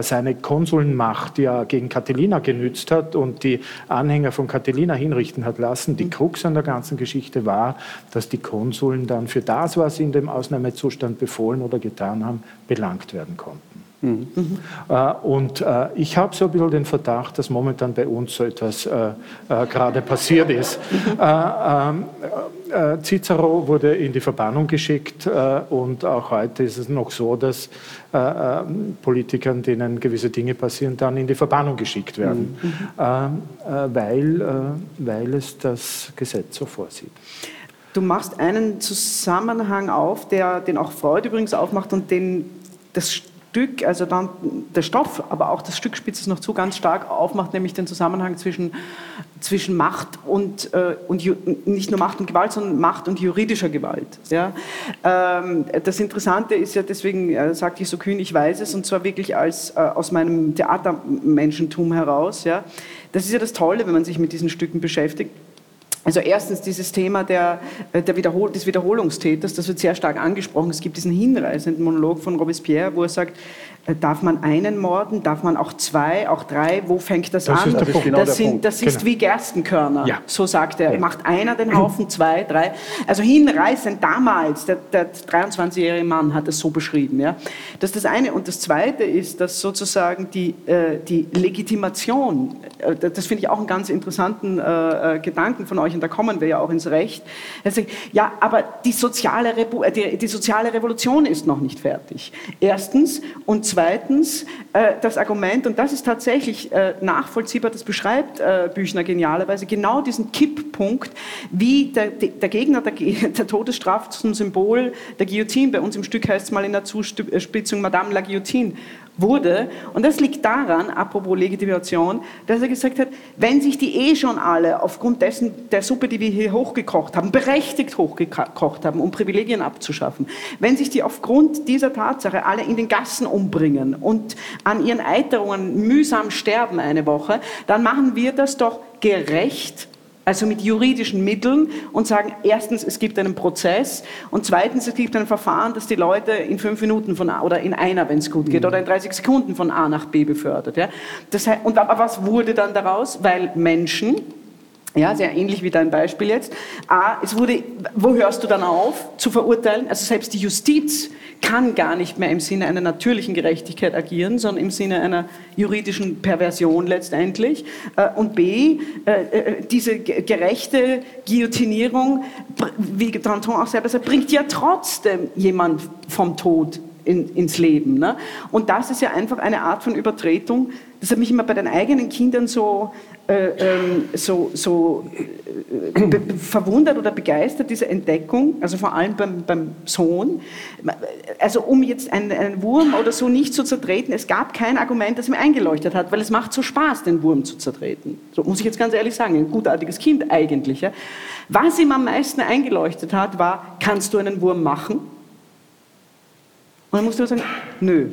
seine Konsulnmacht, die er gegen Catilina genützt hat und die Anhänger von Catilina hinrichten hat lassen. Die Krux an der ganzen Geschichte war, dass die Konsuln dann für das, was sie in dem Ausnahmezustand befohlen oder getan haben, belangt werden konnten. Und ich habe so ein bisschen den Verdacht, dass momentan bei uns so etwas gerade passiert ist. Cicero wurde in die Verbannung geschickt und auch heute ist es noch so, dass Politikern, denen gewisse Dinge passieren, dann in die Verbannung geschickt werden, weil es das Gesetz so vorsieht. Du machst einen Zusammenhang auf, den auch Freud übrigens aufmacht und den das Stück, also dann der Stoff, aber auch das Stück spitzt es noch zu, ganz stark aufmacht, nämlich den Zusammenhang zwischen Macht und nicht nur Macht und Gewalt, sondern Macht und juridischer Gewalt. Ja? Das Interessante ist ja, deswegen sagte ich so kühn, ich weiß es, und zwar wirklich aus meinem Theatermenschentum heraus. Ja? Das ist ja das Tolle, wenn man sich mit diesen Stücken beschäftigt. Also erstens dieses Thema des Wiederholungstäters, das wird sehr stark angesprochen. Es gibt diesen hinreißenden Monolog von Robespierre, wo er sagt, darf man einen morden, darf man auch zwei, auch drei, wo fängt das an? Das ist wie Gerstenkörner, so sagt er. Macht einer den Haufen, zwei, drei. Also hinreißend damals, der 23-jährige Mann hat es so beschrieben. Ja? Das ist das eine. Und das zweite ist, dass sozusagen die Legitimation, das finde ich auch einen ganz interessanten Gedanken von euch, und da kommen wir ja auch ins Recht. Ja, aber die soziale Revolution ist noch nicht fertig. Erstens und zweitens das Argument, und das ist tatsächlich nachvollziehbar, das beschreibt Büchner genialerweise, genau diesen Kipppunkt, wie der Gegner der Todesstrafe zum Symbol der Guillotine, bei uns im Stück heißt es mal in der Zuspitzung Madame la Guillotine, wurde. Und das liegt daran, apropos Legitimation, dass er gesagt hat, wenn sich die schon alle aufgrund dessen der Suppe, die wir hier hochgekocht haben, berechtigt hochgekocht haben, um Privilegien abzuschaffen, wenn sich die aufgrund dieser Tatsache alle in den Gassen umbringen und an ihren Eiterungen mühsam sterben eine Woche, dann machen wir das doch gerecht, also mit juridischen Mitteln, und sagen, erstens, es gibt einen Prozess, und zweitens, es gibt ein Verfahren, das die Leute in 5 Minuten von A oder in einer, wenn es gut geht, oder in 30 Sekunden von A nach B befördert. Ja? Das heißt, und aber was wurde dann daraus? Weil Menschen, ja, sehr ähnlich wie dein Beispiel jetzt, A, es wurde, wo hörst du dann auf zu verurteilen? Also selbst die Justiz kann gar nicht mehr im Sinne einer natürlichen Gerechtigkeit agieren, sondern im Sinne einer juridischen Perversion letztendlich. Und B, diese gerechte Guillotinierung, wie Danton auch selber sagt, bringt ja trotzdem jemand vom Tod ins Leben. Ne? Und das ist ja einfach eine Art von Übertretung. Das hat mich immer bei den eigenen Kindern verwundert oder begeistert, diese Entdeckung, also vor allem beim Sohn. Also um jetzt einen Wurm oder so nicht zu zertreten, es gab kein Argument, das ihm eingeleuchtet hat, weil es macht so Spaß, den Wurm zu zertreten. So muss ich jetzt ganz ehrlich sagen, ein gutartiges Kind eigentlich. Ja. Was ihm am meisten eingeleuchtet hat, war, kannst du einen Wurm machen? Und dann musst du sagen, nö,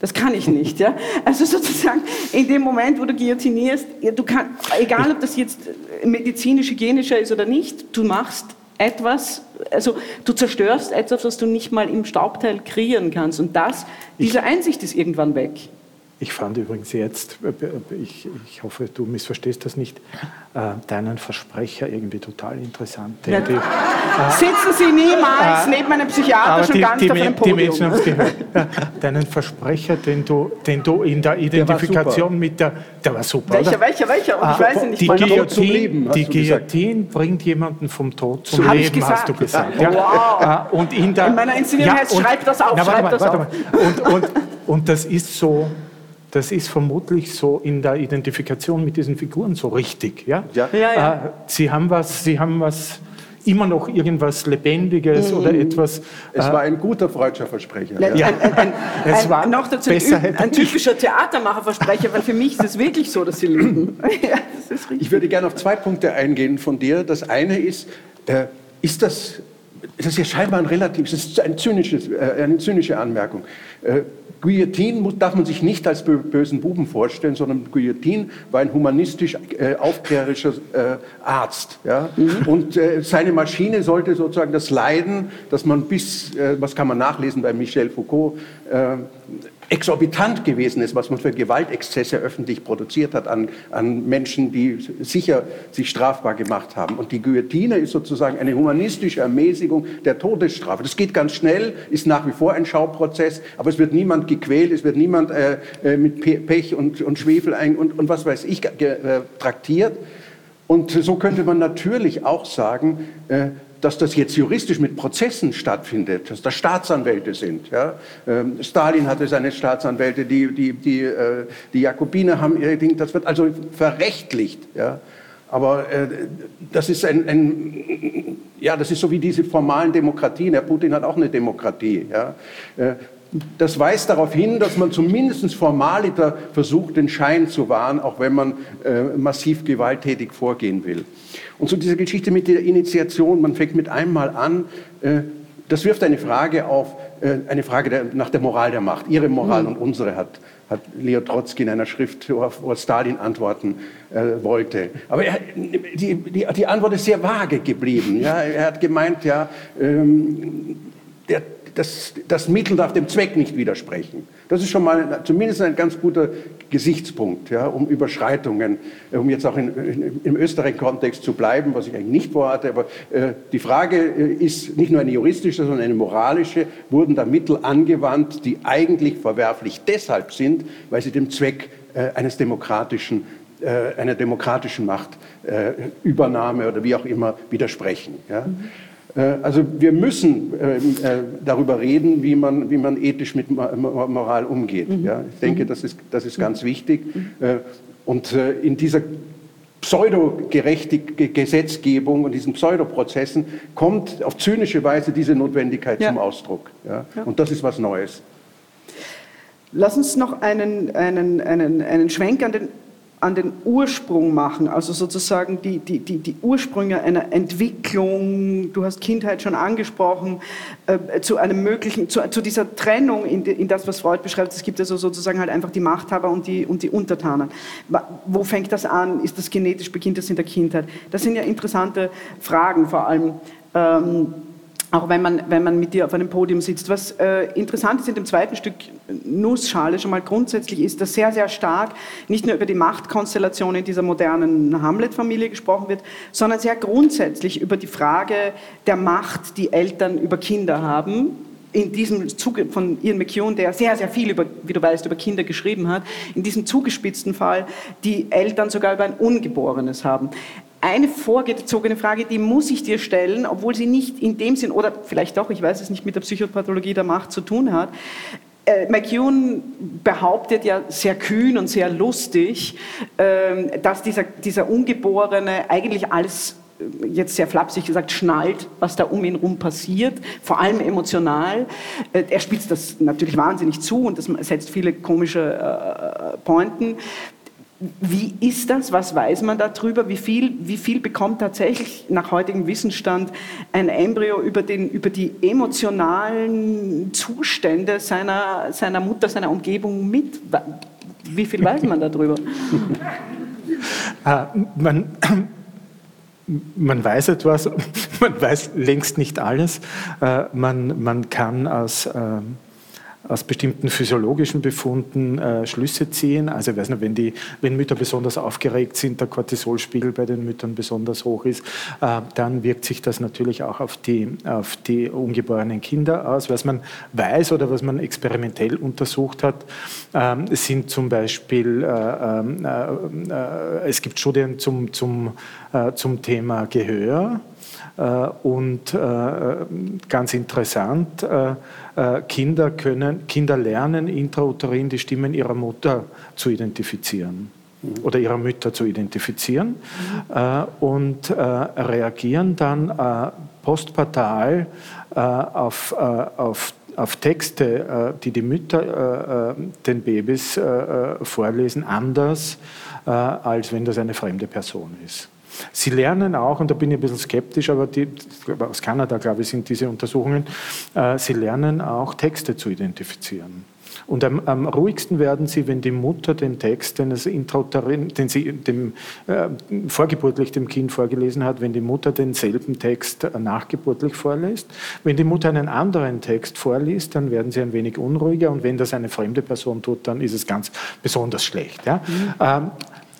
das kann ich nicht. Ja? Also sozusagen in dem Moment, wo du guillotinierst, du kannst, egal ob das jetzt medizinisch-hygienischer ist oder nicht, du machst etwas, also du zerstörst etwas, was du nicht mal im Staubteil kreieren kannst. Und diese Einsicht ist irgendwann weg. Ich fand übrigens jetzt, ich hoffe, du missverstehst das nicht, deinen Versprecher irgendwie total interessant. Ja. Sitzen Sie niemals neben einem Psychiater schon ganz auf einem Podium. Die Menschen haben es gehört. Deinen Versprecher, den du in der Identifikation der war super. Welcher? Und ich weiß ihn nicht. Die Guillotine bringt jemanden vom Tod zum Leben, hast du gesagt. Ja. Wow. Und in meiner Inszenierung heißt es, schreib das auf, schreib das auf. Und das ist so... Das ist vermutlich so in der Identifikation mit diesen Figuren so richtig. Ja? Ja. Ja. Sie haben was, immer noch irgendwas Lebendiges oder etwas... Es war ein guter Freudscher Versprecher. Ja. Noch dazu ein typischer Theatermacher-Versprecher, weil für mich ist es wirklich so, dass sie lügen. Ja, das ist richtig. Ich würde gerne auf 2 Punkte eingehen von dir. Das eine ist, das ist ja scheinbar ein relativ, das ist eine zynische Anmerkung. Guillotine darf man sich nicht als bösen Buben vorstellen, sondern Guillotine war ein humanistisch aufklärerischer Arzt. Ja? Und seine Maschine sollte sozusagen das Leiden, das man was kann man nachlesen bei Michel Foucault, exorbitant gewesen ist, was man für Gewaltexzesse öffentlich produziert hat an Menschen, die sicher sich strafbar gemacht haben. Und die Guillotine ist sozusagen eine humanistische Ermäßigung der Todesstrafe. Das geht ganz schnell, ist nach wie vor ein Schauprozess, aber es wird niemand gequält, es wird niemand mit Pech und Schwefel und was weiß ich traktiert. Und so könnte man natürlich auch sagen, dass das jetzt juristisch mit Prozessen stattfindet, dass das Staatsanwälte sind. Ja? Stalin hatte seine Staatsanwälte, die Jakobiner haben ihr Ding, das wird also verrechtlicht. Ja? Aber das ist das ist so wie diese formalen Demokratien. Herr Putin hat auch eine Demokratie. Ja? Das weist darauf hin, dass man zumindest formaliter versucht, den Schein zu wahren, auch wenn man massiv gewalttätig vorgehen will. Und so diese Geschichte mit der Initiation, man fängt mit einem Mal an, das wirft eine Frage auf, eine Frage nach der Moral der Macht. Ihre Moral und unsere hat Leo Trotzki in einer Schrift, wo Stalin antworten wollte. Aber die Antwort ist sehr vage geblieben. Ja? Er hat gemeint, das Mittel darf dem Zweck nicht widersprechen. Das ist schon mal zumindest ein ganz guter Gesichtspunkt, ja, um Überschreitungen, um jetzt auch im Österreich-Kontext zu bleiben, was ich eigentlich nicht vorhatte. Aber die Frage ist nicht nur eine juristische, sondern eine moralische. Wurden da Mittel angewandt, die eigentlich verwerflich deshalb sind, weil sie dem Zweck einer demokratischen Machtübernahme oder wie auch immer widersprechen? Ja? Also wir müssen darüber reden, wie man ethisch mit Moral umgeht. Ja? Ich denke, das ist ganz wichtig. Und in dieser pseudo-gerechten Gesetzgebung und diesen Pseudoprozessen kommt auf zynische Weise diese Notwendigkeit zum Ausdruck. Ja? Und das ist was Neues. Lass uns noch einen Schwenk an den Ursprung machen, also sozusagen die Ursprünge einer Entwicklung, du hast Kindheit schon angesprochen, zu einem möglichen, zu dieser Trennung in das, was Freud beschreibt. Es gibt also sozusagen halt einfach die Machthaber und die Untertanen. Wo fängt das an? Ist das genetisch? Beginnt das in der Kindheit? Das sind ja interessante Fragen, vor allem, auch wenn man mit dir auf einem Podium sitzt. Was interessant ist in dem zweiten Stück Nussschale schon mal grundsätzlich ist, dass sehr, sehr stark nicht nur über die Machtkonstellation in dieser modernen Hamlet-Familie gesprochen wird, sondern sehr grundsätzlich über die Frage der Macht, die Eltern über Kinder haben. In diesem Zuge von Ian McEwan, der sehr, sehr viel über, wie du weißt, über Kinder geschrieben hat, in diesem zugespitzten Fall, die Eltern sogar über ein Ungeborenes haben. Eine vorgezogene Frage, die muss ich dir stellen, obwohl sie nicht in dem Sinn, oder vielleicht doch, ich weiß es nicht, mit der Psychopathologie der Macht zu tun hat. McEwan behauptet ja sehr kühn und sehr lustig, dass dieser Ungeborene eigentlich alles, jetzt sehr flapsig gesagt, schnallt, was da um ihn rum passiert, vor allem emotional. Er spitzt das natürlich wahnsinnig zu und das setzt viele komische Pointen. Wie ist das? Was weiß man darüber? Wie viel bekommt tatsächlich nach heutigem Wissensstand ein Embryo über die emotionalen Zustände seiner Mutter, seiner Umgebung mit? Wie viel weiß man darüber? Man weiß etwas, man weiß längst nicht alles. Man kann aus bestimmten physiologischen Befunden Schlüsse ziehen. Also ich weiß nicht, wenn Mütter besonders aufgeregt sind, der Cortisolspiegel bei den Müttern besonders hoch ist, dann wirkt sich das natürlich auch auf die ungeborenen Kinder aus. Was man weiß oder was man experimentell untersucht hat, sind zum Beispiel, es gibt Studien zum Thema Gehör. Und ganz interessant, Kinder lernen intrauterin die Stimmen ihrer Mutter zu identifizieren oder ihrer Mütter zu identifizieren und reagieren dann postpartal auf Texte, die Mütter den Babys vorlesen, anders, als wenn das eine fremde Person ist. Sie lernen auch, und da bin ich ein bisschen skeptisch, aber aus Kanada, glaube ich, sind diese Untersuchungen, sie lernen auch, Texte zu identifizieren. Und am ruhigsten werden sie, wenn die Mutter den Text, den sie vorgeburtlich dem Kind vorgelesen hat, wenn die Mutter denselben Text nachgeburtlich vorliest. Wenn die Mutter einen anderen Text vorliest, dann werden sie ein wenig unruhiger. Und wenn das eine fremde Person tut, dann ist es ganz besonders schlecht. Ja? Mhm.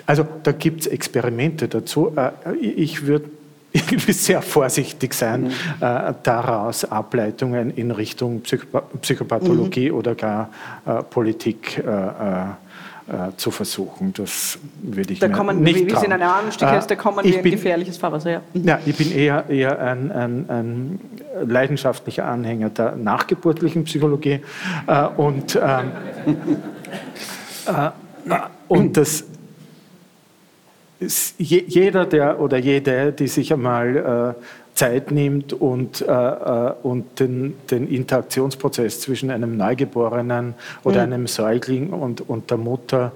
Also da gibt es Experimente dazu. Ich würde sehr vorsichtig sein, daraus Ableitungen in Richtung Psychopathologie oder gar Politik zu versuchen. Das würde ich nicht trauen. Da kommen wir in gefährliches Fahrwasser. Ja. Ja, ich bin eher ein leidenschaftlicher Anhänger der nachgeburtlichen Psychologie. Und das... Jeder, die sich einmal Zeit nimmt und den Interaktionsprozess zwischen einem Neugeborenen oder einem Säugling und der Mutter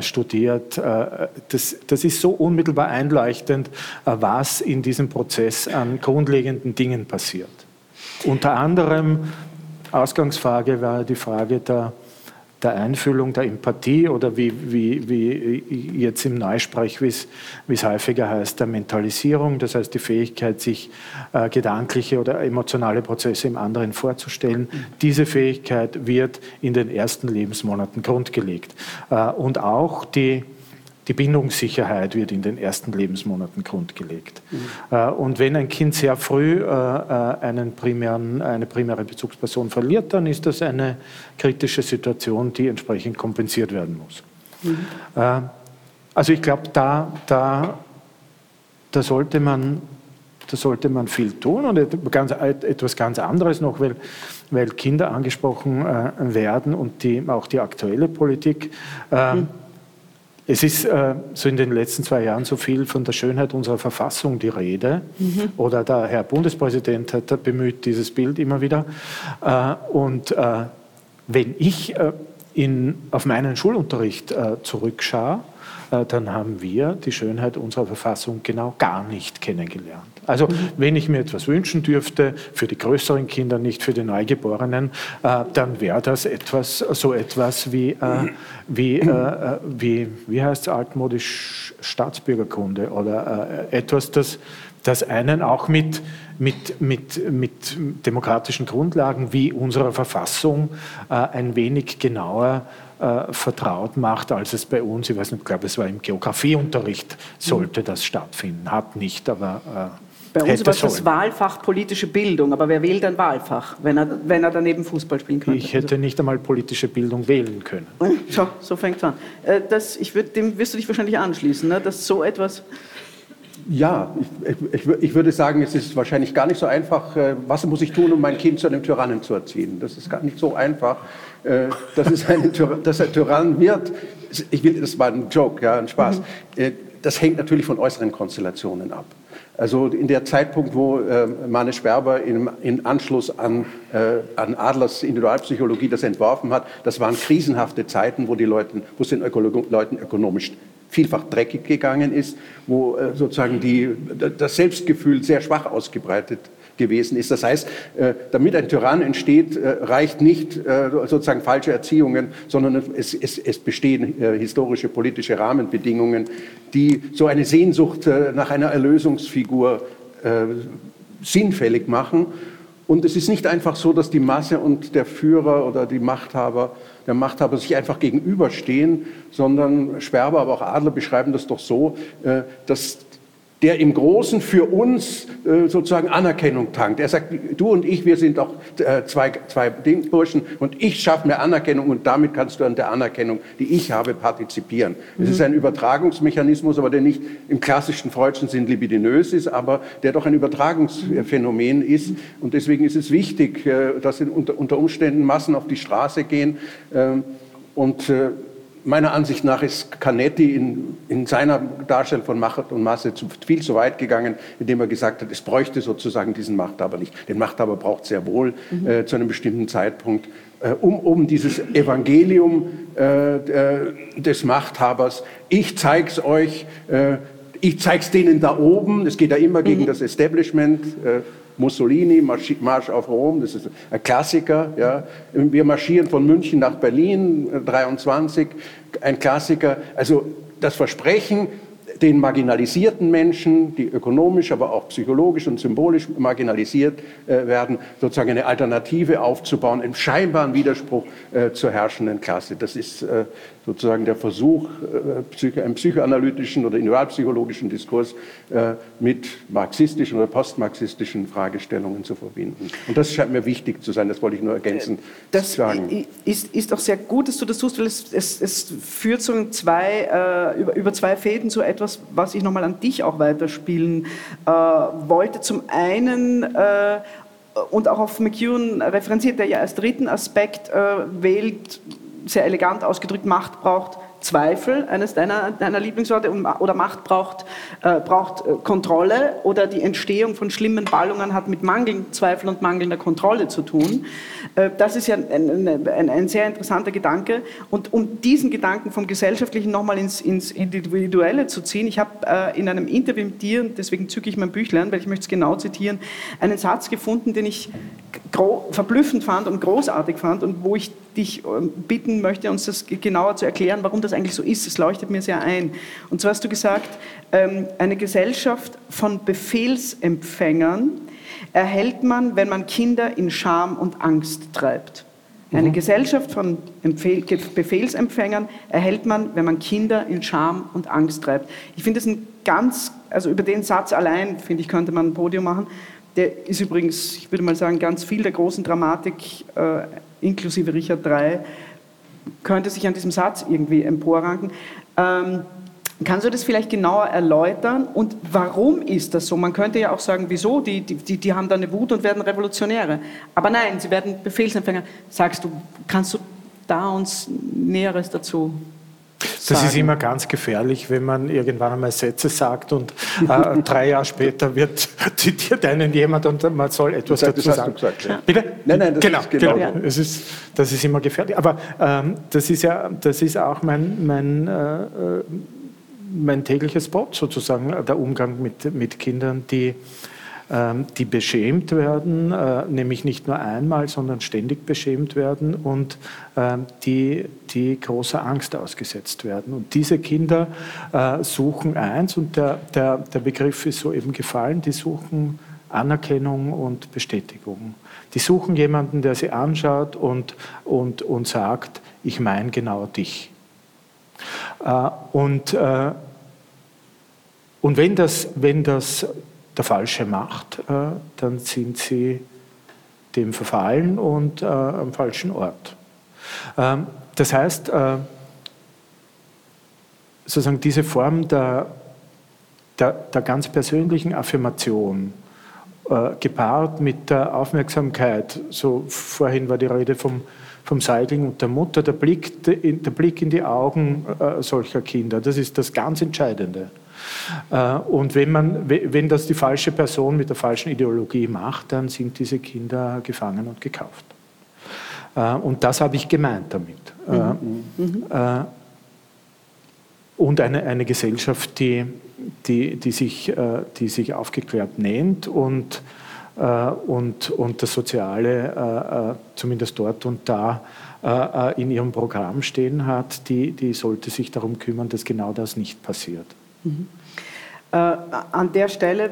studiert, das ist so unmittelbar einleuchtend, was in diesem Prozess an grundlegenden Dingen passiert. Unter anderem, Ausgangsfrage war die Frage der Einfühlung, der Empathie oder wie jetzt im Neusprech, wie es häufiger heißt, der Mentalisierung, das heißt die Fähigkeit, sich gedankliche oder emotionale Prozesse im anderen vorzustellen. Diese Fähigkeit wird in den ersten Lebensmonaten grundgelegt. Und auch die Bindungssicherheit wird in den ersten Lebensmonaten grundgelegt. Und wenn ein Kind sehr früh eine primäre Bezugsperson verliert, dann ist das eine kritische Situation, die entsprechend kompensiert werden muss. Also ich glaube, da sollte man viel tun. Und etwas ganz anderes noch, weil Kinder angesprochen werden und auch die aktuelle Politik. Es ist so in den letzten 2 Jahren so viel von der Schönheit unserer Verfassung die Rede. Oder der Herr Bundespräsident hat bemüht dieses Bild immer wieder. Und Wenn ich auf meinen Schulunterricht zurückschaue, dann haben wir die Schönheit unserer Verfassung genau gar nicht kennengelernt. Also wenn ich mir etwas wünschen dürfte, für die größeren Kinder, nicht für die Neugeborenen, dann wäre das etwas wie heißt es altmodisch, Staatsbürgerkunde oder etwas, das einen auch mit demokratischen Grundlagen wie unserer Verfassung ein wenig genauer vertraut macht, als es bei uns, ich glaube, es war im Geografieunterricht, sollte das stattfinden. Hat nicht, aber bei uns war das Wahlfach politische Bildung, aber wer wählt ein Wahlfach, wenn er daneben Fußball spielen könnte? Ich hätte nicht einmal politische Bildung wählen können. Schau, so fängt es an. Dem wirst du dich wahrscheinlich anschließen, ne? Dass so etwas... Ja, ich würde sagen, es ist wahrscheinlich gar nicht so einfach, was muss ich tun, um mein Kind zu einem Tyrannen zu erziehen. Das ist gar nicht so einfach, dass er Tyrann wird. Das war ein Joke, ja, ein Spaß. Das hängt natürlich von äußeren Konstellationen ab. Also in der Zeitpunkt, wo Manes Sperber in Anschluss an Adlers Individualpsychologie das entworfen hat, das waren krisenhafte Zeiten, wo es den Leuten ökonomisch vielfach dreckig gegangen ist, wo sozusagen das Selbstgefühl sehr schwach ausgebreitet gewesen ist. Das heißt, damit ein Tyrann entsteht, reicht nicht sozusagen falsche Erziehungen, sondern es bestehen historische, politische Rahmenbedingungen, die so eine Sehnsucht nach einer Erlösungsfigur sinnfällig machen. Und es ist nicht einfach so, dass die Masse und der Führer oder der Machthaber sich einfach gegenüberstehen, sondern Sperber, aber auch Adler beschreiben das doch so, dass der im Großen für uns sozusagen Anerkennung tankt. Er sagt, du und ich, wir sind auch zwei Burschen und ich schaffe mir Anerkennung und damit kannst du an der Anerkennung, die ich habe, partizipieren. Mhm. Es ist ein Übertragungsmechanismus, aber der nicht im klassischen freudschen Sinn libidinös ist, aber der doch ein Übertragungsphänomen ist. Und deswegen ist es wichtig, dass unter Umständen Massen auf die Straße gehen und meiner Ansicht nach ist Canetti in seiner Darstellung von Macht und Masse viel zu weit gegangen, indem er gesagt hat, es bräuchte sozusagen diesen Machthaber nicht. Den Machthaber braucht es sehr wohl zu einem bestimmten Zeitpunkt, um dieses Evangelium des Machthabers, ich zeig's euch, ich zeig's denen da oben, es geht ja immer gegen das Establishment, Mussolini, Marsch auf Rom, das ist ein Klassiker. Ja. Wir marschieren von München nach Berlin, 1923, ein Klassiker. Also das Versprechen, den marginalisierten Menschen, die ökonomisch, aber auch psychologisch und symbolisch marginalisiert werden, sozusagen eine Alternative aufzubauen, im scheinbaren Widerspruch zur herrschenden Klasse. Das ist sozusagen der Versuch, einen psychoanalytischen oder individualpsychologischen Diskurs mit marxistischen oder postmarxistischen Fragestellungen zu verbinden. Und das scheint mir wichtig zu sein, das wollte ich nur ergänzend sagen. Das ist auch sehr gut, dass du das tust, weil es führt so über zwei Fäden zu etwas, was ich nochmal an dich auch weiterspielen wollte. Zum einen... und auch auf McEwan referenziert, der ja als dritten Aspekt wählt, sehr elegant ausgedrückt, Macht braucht Zweifel, eines deiner Lieblingsworte, oder Macht braucht Kontrolle, oder die Entstehung von schlimmen Ballungen hat mit mangelndem Zweifel und mangelnder Kontrolle zu tun. Das ist ja ein sehr interessanter Gedanke. Und um diesen Gedanken vom Gesellschaftlichen nochmal ins Individuelle zu ziehen, ich habe in einem Interview mit dir, und deswegen zücke ich mein Büchlein, weil ich möchte es genau zitieren, einen Satz gefunden, den ich verblüffend fand und großartig fand und wo ich dich bitten möchte, uns das genauer zu erklären, warum das eigentlich so ist. Es leuchtet mir sehr ein. Und zwar hast du gesagt, eine Gesellschaft von Befehlsempfängern erhält man, wenn man Kinder in Scham und Angst treibt. Eine Gesellschaft von Befehlsempfängern erhält man, wenn man Kinder in Scham und Angst treibt. Ich finde das also über den Satz allein, finde ich, könnte man ein Podium machen. Der ist übrigens, ich würde mal sagen, ganz viel der großen Dramatik, inklusive Richard III, könnte sich an diesem Satz irgendwie emporranken. Kannst du das vielleicht genauer erläutern? Und warum ist das so? Man könnte ja auch sagen, wieso? Die haben da eine Wut und werden Revolutionäre. Aber nein, sie werden Befehlsempfänger. Kannst du da uns Näheres dazu sagen. Das ist immer ganz gefährlich, wenn man irgendwann einmal Sätze sagt und 3 Jahre später zitiert einen jemand und man soll etwas dazu sagen. Gesagt, ja. Bitte? Nein, das ist genau. Ja. Das ist immer gefährlich. Aber das ist auch mein tägliches Brot sozusagen, der Umgang mit Kindern, die beschämt werden, nämlich nicht nur einmal, sondern ständig beschämt werden und die großer Angst ausgesetzt werden. Und diese Kinder suchen eins, und der Begriff ist soeben gefallen, die suchen Anerkennung und Bestätigung. Die suchen jemanden, der sie anschaut und sagt, ich meine genau dich. Und wenn das der Falsche macht, dann sind sie dem verfallen und am falschen Ort. Das heißt, sozusagen diese Form der ganz persönlichen Affirmation, gepaart mit der Aufmerksamkeit, so vorhin war die Rede vom Säugling und der Mutter, der Blick in die Augen solcher Kinder, das ist das ganz Entscheidende. Und wenn das die falsche Person mit der falschen Ideologie macht, dann sind diese Kinder gefangen und gekauft. Und das habe ich gemeint damit. Mhm. Und eine Gesellschaft, die sich aufgeklärt nennt und das Soziale zumindest dort und da in ihrem Programm stehen hat, die sollte sich darum kümmern, dass genau das nicht passiert. Mhm. An der Stelle,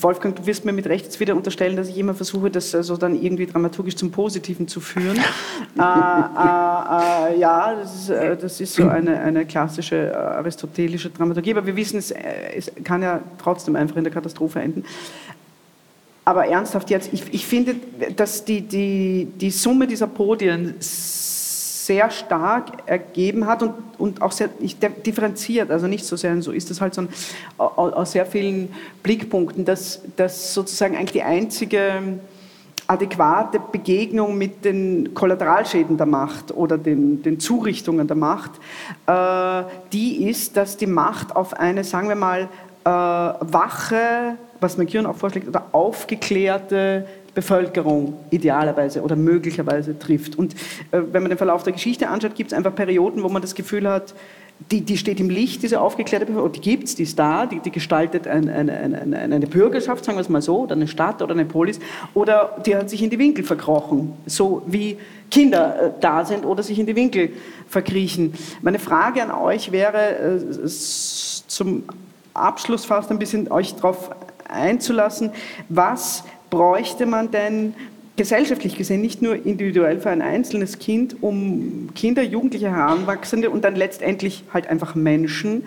Wolfgang, du wirst mir mit Recht jetzt wieder unterstellen, dass ich immer versuche, das also dann irgendwie dramaturgisch zum Positiven zu führen. Ja, das ist so eine klassische aristotelische Dramaturgie, aber wir wissen, es kann ja trotzdem einfach in der Katastrophe enden. Aber ernsthaft jetzt, ich finde, dass die Summe dieser Podien sehr stark ergeben hat und auch sehr differenziert, also nicht so sehr, so ist das halt so aus sehr vielen Blickpunkten, dass sozusagen eigentlich die einzige adäquate Begegnung mit den Kollateralschäden der Macht oder den Zurichtungen der Macht, die ist, dass die Macht auf eine, sagen wir mal, wache, was McEwan auch vorschlägt, oder aufgeklärte Bevölkerung idealerweise oder möglicherweise trifft. Und wenn man den Verlauf der Geschichte anschaut, gibt es einfach Perioden, wo man das Gefühl hat, die steht im Licht, diese aufgeklärte Bevölkerung, die gibt es, die ist da, die gestaltet eine Bürgerschaft, sagen wir es mal so, oder eine Stadt oder eine Polis, oder die hat sich in die Winkel verkrochen, so wie Kinder da sind oder sich in die Winkel verkriechen. Meine Frage an euch wäre, zum Abschluss fast ein bisschen euch darauf einzulassen, was bräuchte man denn gesellschaftlich gesehen, nicht nur individuell für ein einzelnes Kind, um Kinder, Jugendliche, Heranwachsende und dann letztendlich halt einfach Menschen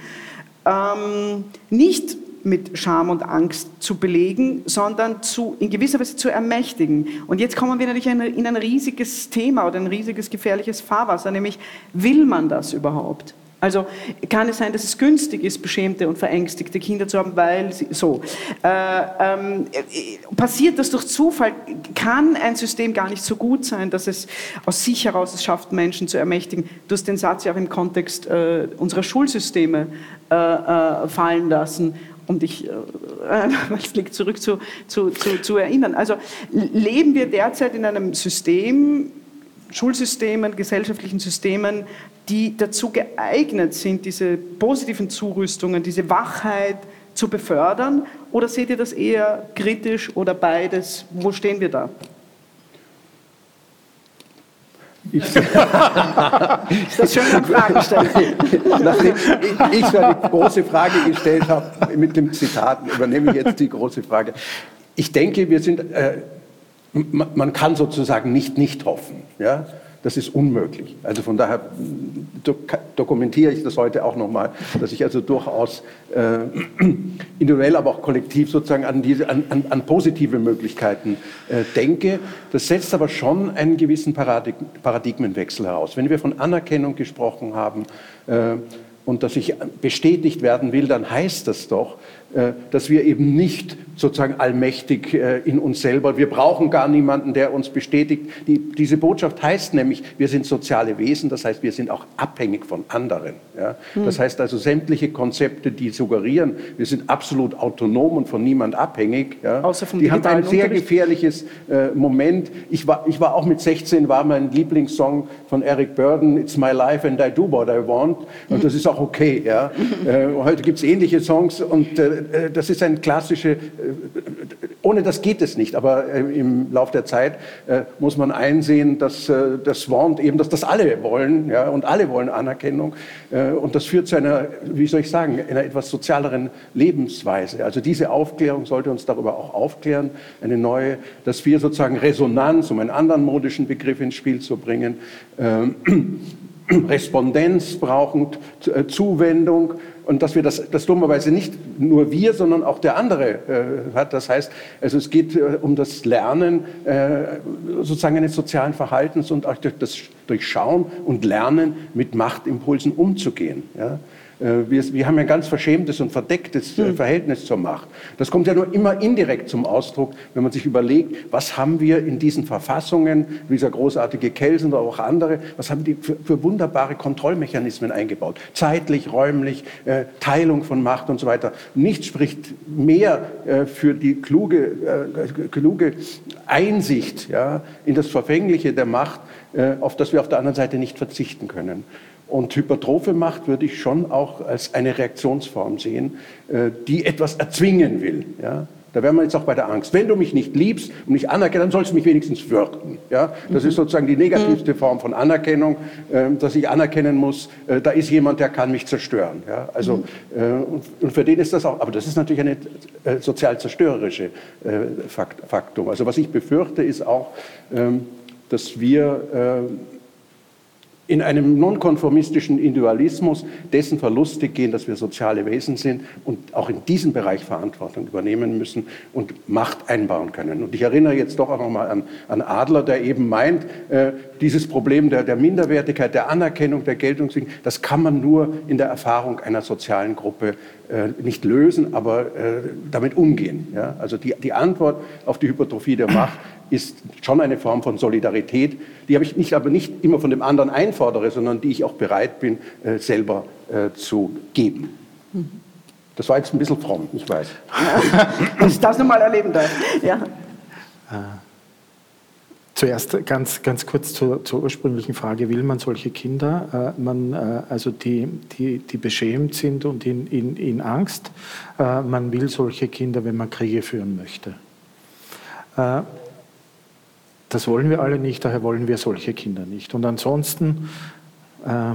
nicht mit Scham und Angst zu belegen, sondern in gewisser Weise zu ermächtigen. Und jetzt kommen wir natürlich in ein riesiges Thema oder ein riesiges gefährliches Fahrwasser, nämlich will man das überhaupt? Also kann es sein, dass es günstig ist, beschämte und verängstigte Kinder zu haben, weil sie so. Passiert das durch Zufall, kann ein System gar nicht so gut sein, dass es aus sich heraus es schafft, Menschen zu ermächtigen. Du hast den Satz ja auch im Kontext unserer Schulsysteme fallen lassen, um dich zurück zu erinnern. Also leben wir derzeit in einem System, Schulsystemen, gesellschaftlichen Systemen, die dazu geeignet sind, diese positiven Zurüstungen, diese Wachheit zu befördern? Oder seht ihr das eher kritisch oder beides? Wo stehen wir da? Ist das schön, eine Frage stellen? Nachdem ich die große Frage gestellt habe, mit dem Zitat übernehme ich jetzt die große Frage. Ich denke, wir sind... man kann sozusagen nicht hoffen. Ja? Das ist unmöglich. Also von daher dokumentiere ich das heute auch nochmal, dass ich also durchaus individuell, aber auch kollektiv sozusagen an positive Möglichkeiten denke. Das setzt aber schon einen gewissen Paradigmenwechsel heraus. Wenn wir von Anerkennung gesprochen haben, und dass ich bestätigt werden will, dann heißt das doch, dass wir eben nicht sozusagen allmächtig in uns selber, wir brauchen gar niemanden, der uns bestätigt. Diese Botschaft heißt nämlich, wir sind soziale Wesen, das heißt, wir sind auch abhängig von anderen. Ja? Das heißt also, sämtliche Konzepte, die suggerieren, wir sind absolut autonom und von niemand abhängig, ja? Die haben ein sehr gefährliches Moment. Ich war auch mit 16, war mein Lieblingssong von Eric Burdon, It's My Life and I Do What I Want, und das ist auch okay. Ja? Heute gibt es ähnliche Songs und das ist ein klassische, ohne das geht es nicht, aber im Lauf der Zeit muss man einsehen, dass das warnt eben, dass das alle wollen, ja, und alle wollen Anerkennung und das führt zu einer, wie soll ich sagen, einer etwas sozialeren Lebensweise. Also diese Aufklärung sollte uns darüber auch aufklären, eine neue, dass wir sozusagen Resonanz, um einen anderen modischen Begriff ins Spiel zu bringen, Respondenz brauchen, Zuwendung. Und dass wir das dummerweise nicht nur wir, sondern auch der andere hat. Das heißt, also es geht um das Lernen sozusagen eines sozialen Verhaltens und auch das Durchschauen und Lernen, mit Machtimpulsen umzugehen. Ja? Wir haben ein ganz verschämtes und verdecktes Verhältnis zur Macht. Das kommt ja nur immer indirekt zum Ausdruck, wenn man sich überlegt, was haben wir in diesen Verfassungen, wie dieser großartige Kelsen oder auch andere, was haben die für wunderbare Kontrollmechanismen eingebaut? Zeitlich, räumlich, Teilung von Macht und so weiter. Nichts spricht mehr für die kluge Einsicht, ja, in das Verfängliche der Macht, auf das wir auf der anderen Seite nicht verzichten können. Und hypertrophe Macht würde ich schon auch als eine Reaktionsform sehen, die etwas erzwingen will. Ja? Da wären wir jetzt auch bei der Angst. Wenn du mich nicht liebst und nicht anerkennst, dann sollst du mich wenigstens fürchten. Ja? Das ist sozusagen die negativste Form von Anerkennung, dass ich anerkennen muss, da ist jemand, der kann mich zerstören. Ja? Also, und für den ist das auch, aber das ist natürlich eine sozial zerstörerische Faktum. Also was ich befürchte, ist auch, dass wir in einem nonkonformistischen Individualismus dessen Verluste gehen, dass wir soziale Wesen sind und auch in diesem Bereich Verantwortung übernehmen müssen und Macht einbauen können. Und ich erinnere jetzt doch auch nochmal an Adler, der eben meint, dieses Problem der Minderwertigkeit, der Anerkennung, der Geltung, das kann man nur in der Erfahrung einer sozialen Gruppe nicht lösen, aber damit umgehen. Ja? Also die Antwort auf die Hypertrophie der Macht ist schon eine Form von Solidarität, die habe ich nicht immer von dem anderen einfordere, sondern die ich auch bereit bin, selber zu geben. Das war jetzt ein bisschen fromm, ich weiß. Dass ich das nochmal erleben darf. Ja. Zuerst ganz kurz zur ursprünglichen Frage, will man solche Kinder, die beschämt sind und in Angst, man will solche Kinder, wenn man Kriege führen möchte. Das wollen wir alle nicht, daher wollen wir solche Kinder nicht. Und ansonsten, der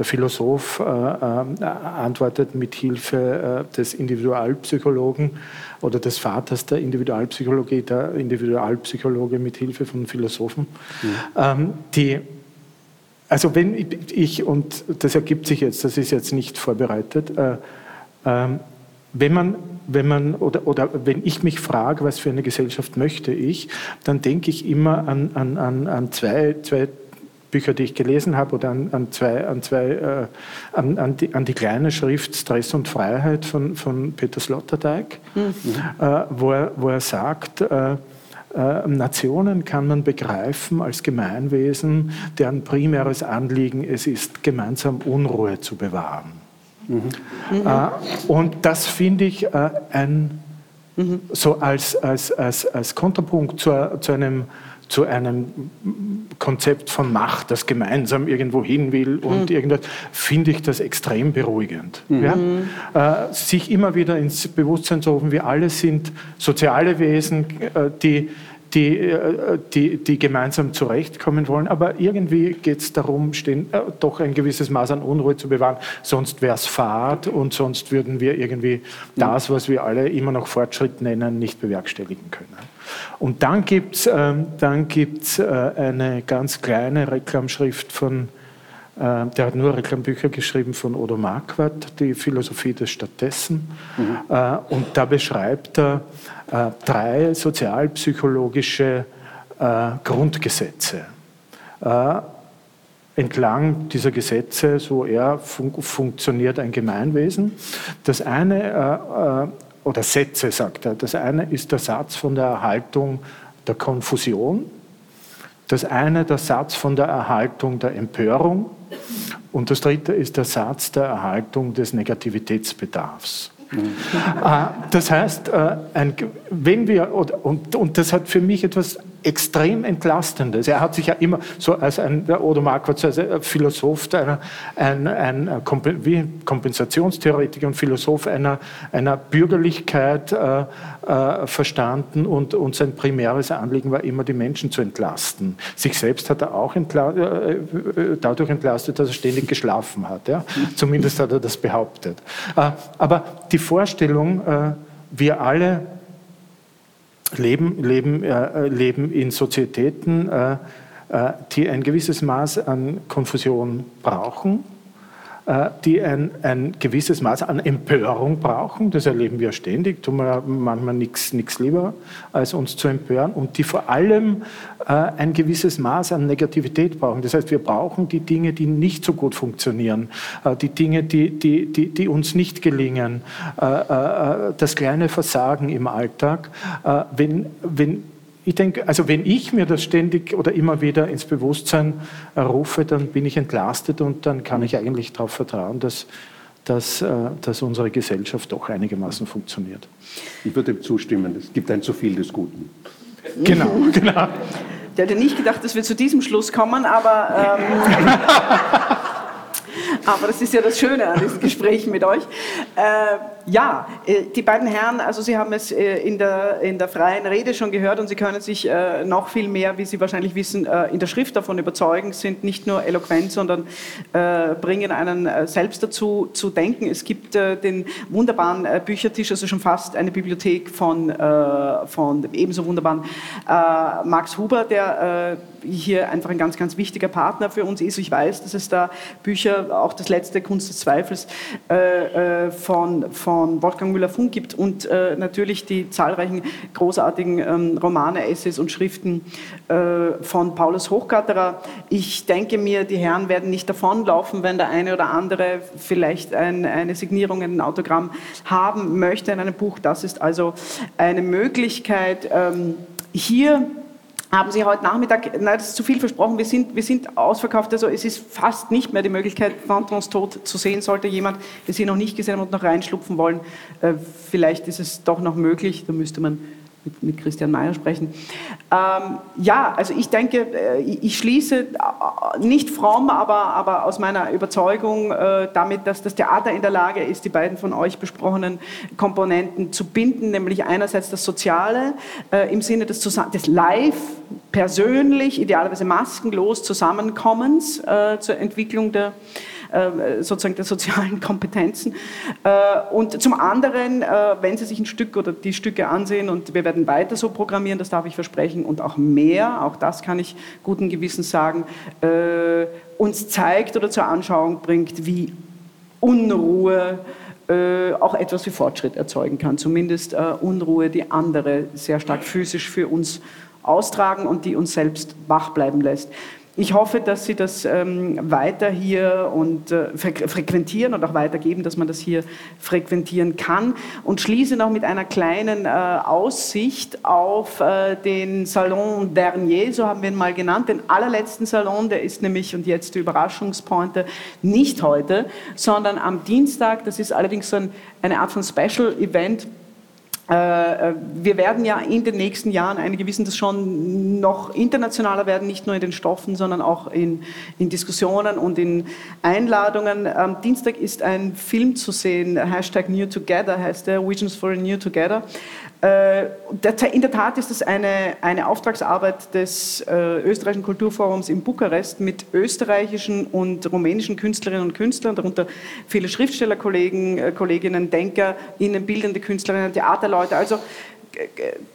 Philosoph antwortet mit Hilfe des Individualpsychologen oder des Vaters der Individualpsychologie, der Individualpsychologe mit Hilfe von Philosophen. Also wenn ich, und das ergibt sich jetzt, das ist jetzt nicht vorbereitet, wenn ich mich frage, was für eine Gesellschaft möchte ich, dann denke ich immer an zwei Bücher, die ich gelesen habe, oder an die kleine Schrift Stress und Freiheit von Peter Sloterdijk, wo er sagt, Nationen kann man begreifen als Gemeinwesen, deren primäres Anliegen es ist, gemeinsam Unruhe zu bewahren. Und das finde ich so als Kontrapunkt zu einem Konzept von Macht, das gemeinsam irgendwo hin will und irgendwas, finde ich das extrem beruhigend. Ja? Sich immer wieder ins Bewusstsein zu rufen, wir alle sind soziale Wesen, die gemeinsam zurechtkommen wollen. Aber irgendwie geht es darum, doch ein gewisses Maß an Unruhe zu bewahren. Sonst wäre es Fahrt und sonst würden wir irgendwie das, was wir alle immer noch Fortschritt nennen, nicht bewerkstelligen können. Und dann gibt es eine ganz kleine Reklamschrift der hat nur Reklambücher geschrieben, von Odo Marquard, die Philosophie des Stattdessen. Und da beschreibt er 3 sozialpsychologische Grundgesetze. entlang dieser Gesetze, so eher funktioniert ein Gemeinwesen. Das eine, oder Sätze, sagt er, das eine ist der Satz von der Erhaltung der Konfusion, das eine der Satz von der Erhaltung der Empörung und das dritte ist der Satz der Erhaltung des Negativitätsbedarfs. Das heißt, wenn wir, und das hat für mich etwas extrem Entlastendes. Er hat sich ja immer so als der Odo Marquard, als ein Philosoph, ein Kompensationstheoretiker und Philosoph einer Bürgerlichkeit verstanden und sein primäres Anliegen war immer, die Menschen zu entlasten. Sich selbst hat er auch dadurch entlastet, dass er ständig geschlafen hat. Ja? Zumindest hat er das behauptet. Aber die Vorstellung, wir alle leben in Sozietäten, die ein gewisses Maß an Konfusion brauchen, die ein gewisses Maß an Empörung brauchen, das erleben wir ständig, tun wir manchmal nichts lieber, als uns zu empören, und die vor allem ein gewisses Maß an Negativität brauchen. Das heißt, wir brauchen die Dinge, die nicht so gut funktionieren, die Dinge, die uns nicht gelingen, das kleine Versagen im Alltag. Ich denke, also wenn ich mir das ständig oder immer wieder ins Bewusstsein rufe, dann bin ich entlastet und dann kann ich eigentlich darauf vertrauen, dass unsere Gesellschaft doch einigermaßen funktioniert. Ich würde dem zustimmen, es gibt ein zu viel des Guten. Genau. Ich hätte nicht gedacht, dass wir zu diesem Schluss kommen, aber... Aber das ist ja das Schöne an diesen Gesprächen mit euch. Die beiden Herren, also Sie haben es in der freien Rede schon gehört und Sie können sich noch viel mehr, wie Sie wahrscheinlich wissen, in der Schrift davon überzeugen, sind nicht nur eloquent, sondern bringen einen selbst dazu zu denken. Es gibt den wunderbaren Büchertisch, also schon fast eine Bibliothek von dem ebenso wunderbaren Max Huber, der hier einfach ein ganz, ganz wichtiger Partner für uns ist. Ich weiß, dass es da Bücher, auch das letzte Kunst des Zweifels von Wolfgang Müller-Funk gibt und natürlich die zahlreichen großartigen Romane, Essays und Schriften von Paulus Hochgatterer. Ich denke mir, die Herren werden nicht davonlaufen, wenn der eine oder andere vielleicht eine Signierung, ein Autogramm haben möchte in einem Buch. Das ist also eine Möglichkeit. Hier haben Sie heute Nachmittag, das ist zu viel versprochen, wir sind ausverkauft, also es ist fast nicht mehr die Möglichkeit, Dantons Tod zu sehen, sollte jemand es hier noch nicht gesehen haben und noch reinschlupfen wollen, vielleicht ist es doch noch möglich, da müsste man mit Christian Mayer sprechen. Also ich denke, ich schließe nicht fromm, aber aus meiner Überzeugung damit, dass das Theater in der Lage ist, die beiden von euch besprochenen Komponenten zu binden, nämlich einerseits das Soziale im Sinne des Live, persönlich, idealerweise maskenlos Zusammenkommens zur Entwicklung der sozusagen der sozialen Kompetenzen. Und zum anderen, wenn Sie sich ein Stück oder die Stücke ansehen, und wir werden weiter so programmieren, das darf ich versprechen, und auch mehr, auch das kann ich guten Gewissens sagen, uns zeigt oder zur Anschauung bringt, wie Unruhe auch etwas wie Fortschritt erzeugen kann. Zumindest Unruhe, die andere sehr stark physisch für uns austragen und die uns selbst wach bleiben lässt. Ich hoffe, dass Sie das weiter hier und frequentieren und auch weitergeben, dass man das hier frequentieren kann. Und schließe noch mit einer kleinen Aussicht auf den Salon Dernier, so haben wir ihn mal genannt, den allerletzten Salon, der ist nämlich, und jetzt die Überraschungspointe, nicht heute, sondern am Dienstag. Das ist allerdings so eine Art von Special-Event. Wir werden ja in den nächsten Jahren, einige wissen das schon, noch internationaler werden, nicht nur in den Stoffen, sondern auch in Diskussionen und in Einladungen. Am Dienstag ist ein Film zu sehen, #NewTogether heißt der, Visions for a New Together. In der Tat ist das eine Auftragsarbeit des österreichischen Kulturforums in Bukarest mit österreichischen und rumänischen Künstlerinnen und Künstlern, darunter viele Schriftstellerkollegen, Kolleginnen, DenkerInnen, bildende Künstlerinnen, Theaterleute, also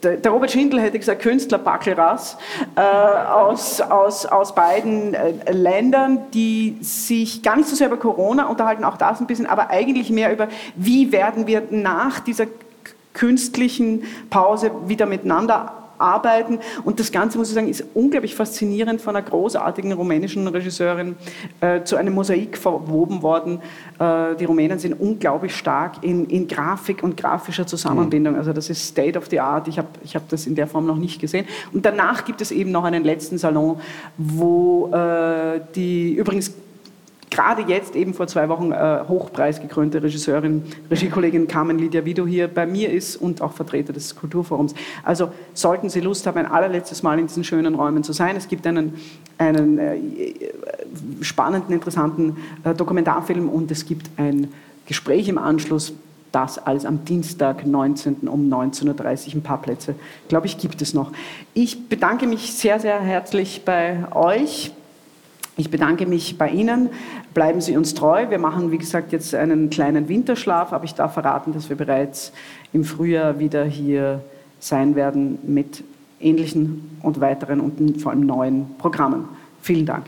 der Robert Schindl hätte gesagt, Künstler Backelras aus beiden Ländern, die sich gar nicht so sehr über Corona unterhalten, auch das ein bisschen, aber eigentlich mehr über, wie werden wir nach dieser künstlichen Pause wieder miteinander arbeiten. Und das Ganze, muss ich sagen, ist unglaublich faszinierend von einer großartigen rumänischen Regisseurin zu einem Mosaik verwoben worden. Die Rumänen sind unglaublich stark in Grafik und grafischer Zusammenbindung. Also das ist State of the Art. Ich hab das in der Form noch nicht gesehen. Und danach gibt es eben noch einen letzten Salon, wo die übrigens gerade jetzt eben vor 2 Wochen hochpreisgekrönte Regisseurin, Regiekollegin Carmen Lydia Vido hier bei mir ist und auch Vertreter des Kulturforums. Also sollten Sie Lust haben, ein allerletztes Mal in diesen schönen Räumen zu sein. Es gibt einen spannenden, interessanten Dokumentarfilm und es gibt ein Gespräch im Anschluss. Das alles am Dienstag, 19. um 19.30 Uhr. Ein paar Plätze, glaube ich, gibt es noch. Ich bedanke mich sehr, sehr herzlich bei euch. Ich bedanke mich bei Ihnen. Bleiben Sie uns treu. Wir machen, wie gesagt, jetzt einen kleinen Winterschlaf, aber ich darf verraten, dass wir bereits im Frühjahr wieder hier sein werden mit ähnlichen und weiteren und vor allem neuen Programmen. Vielen Dank.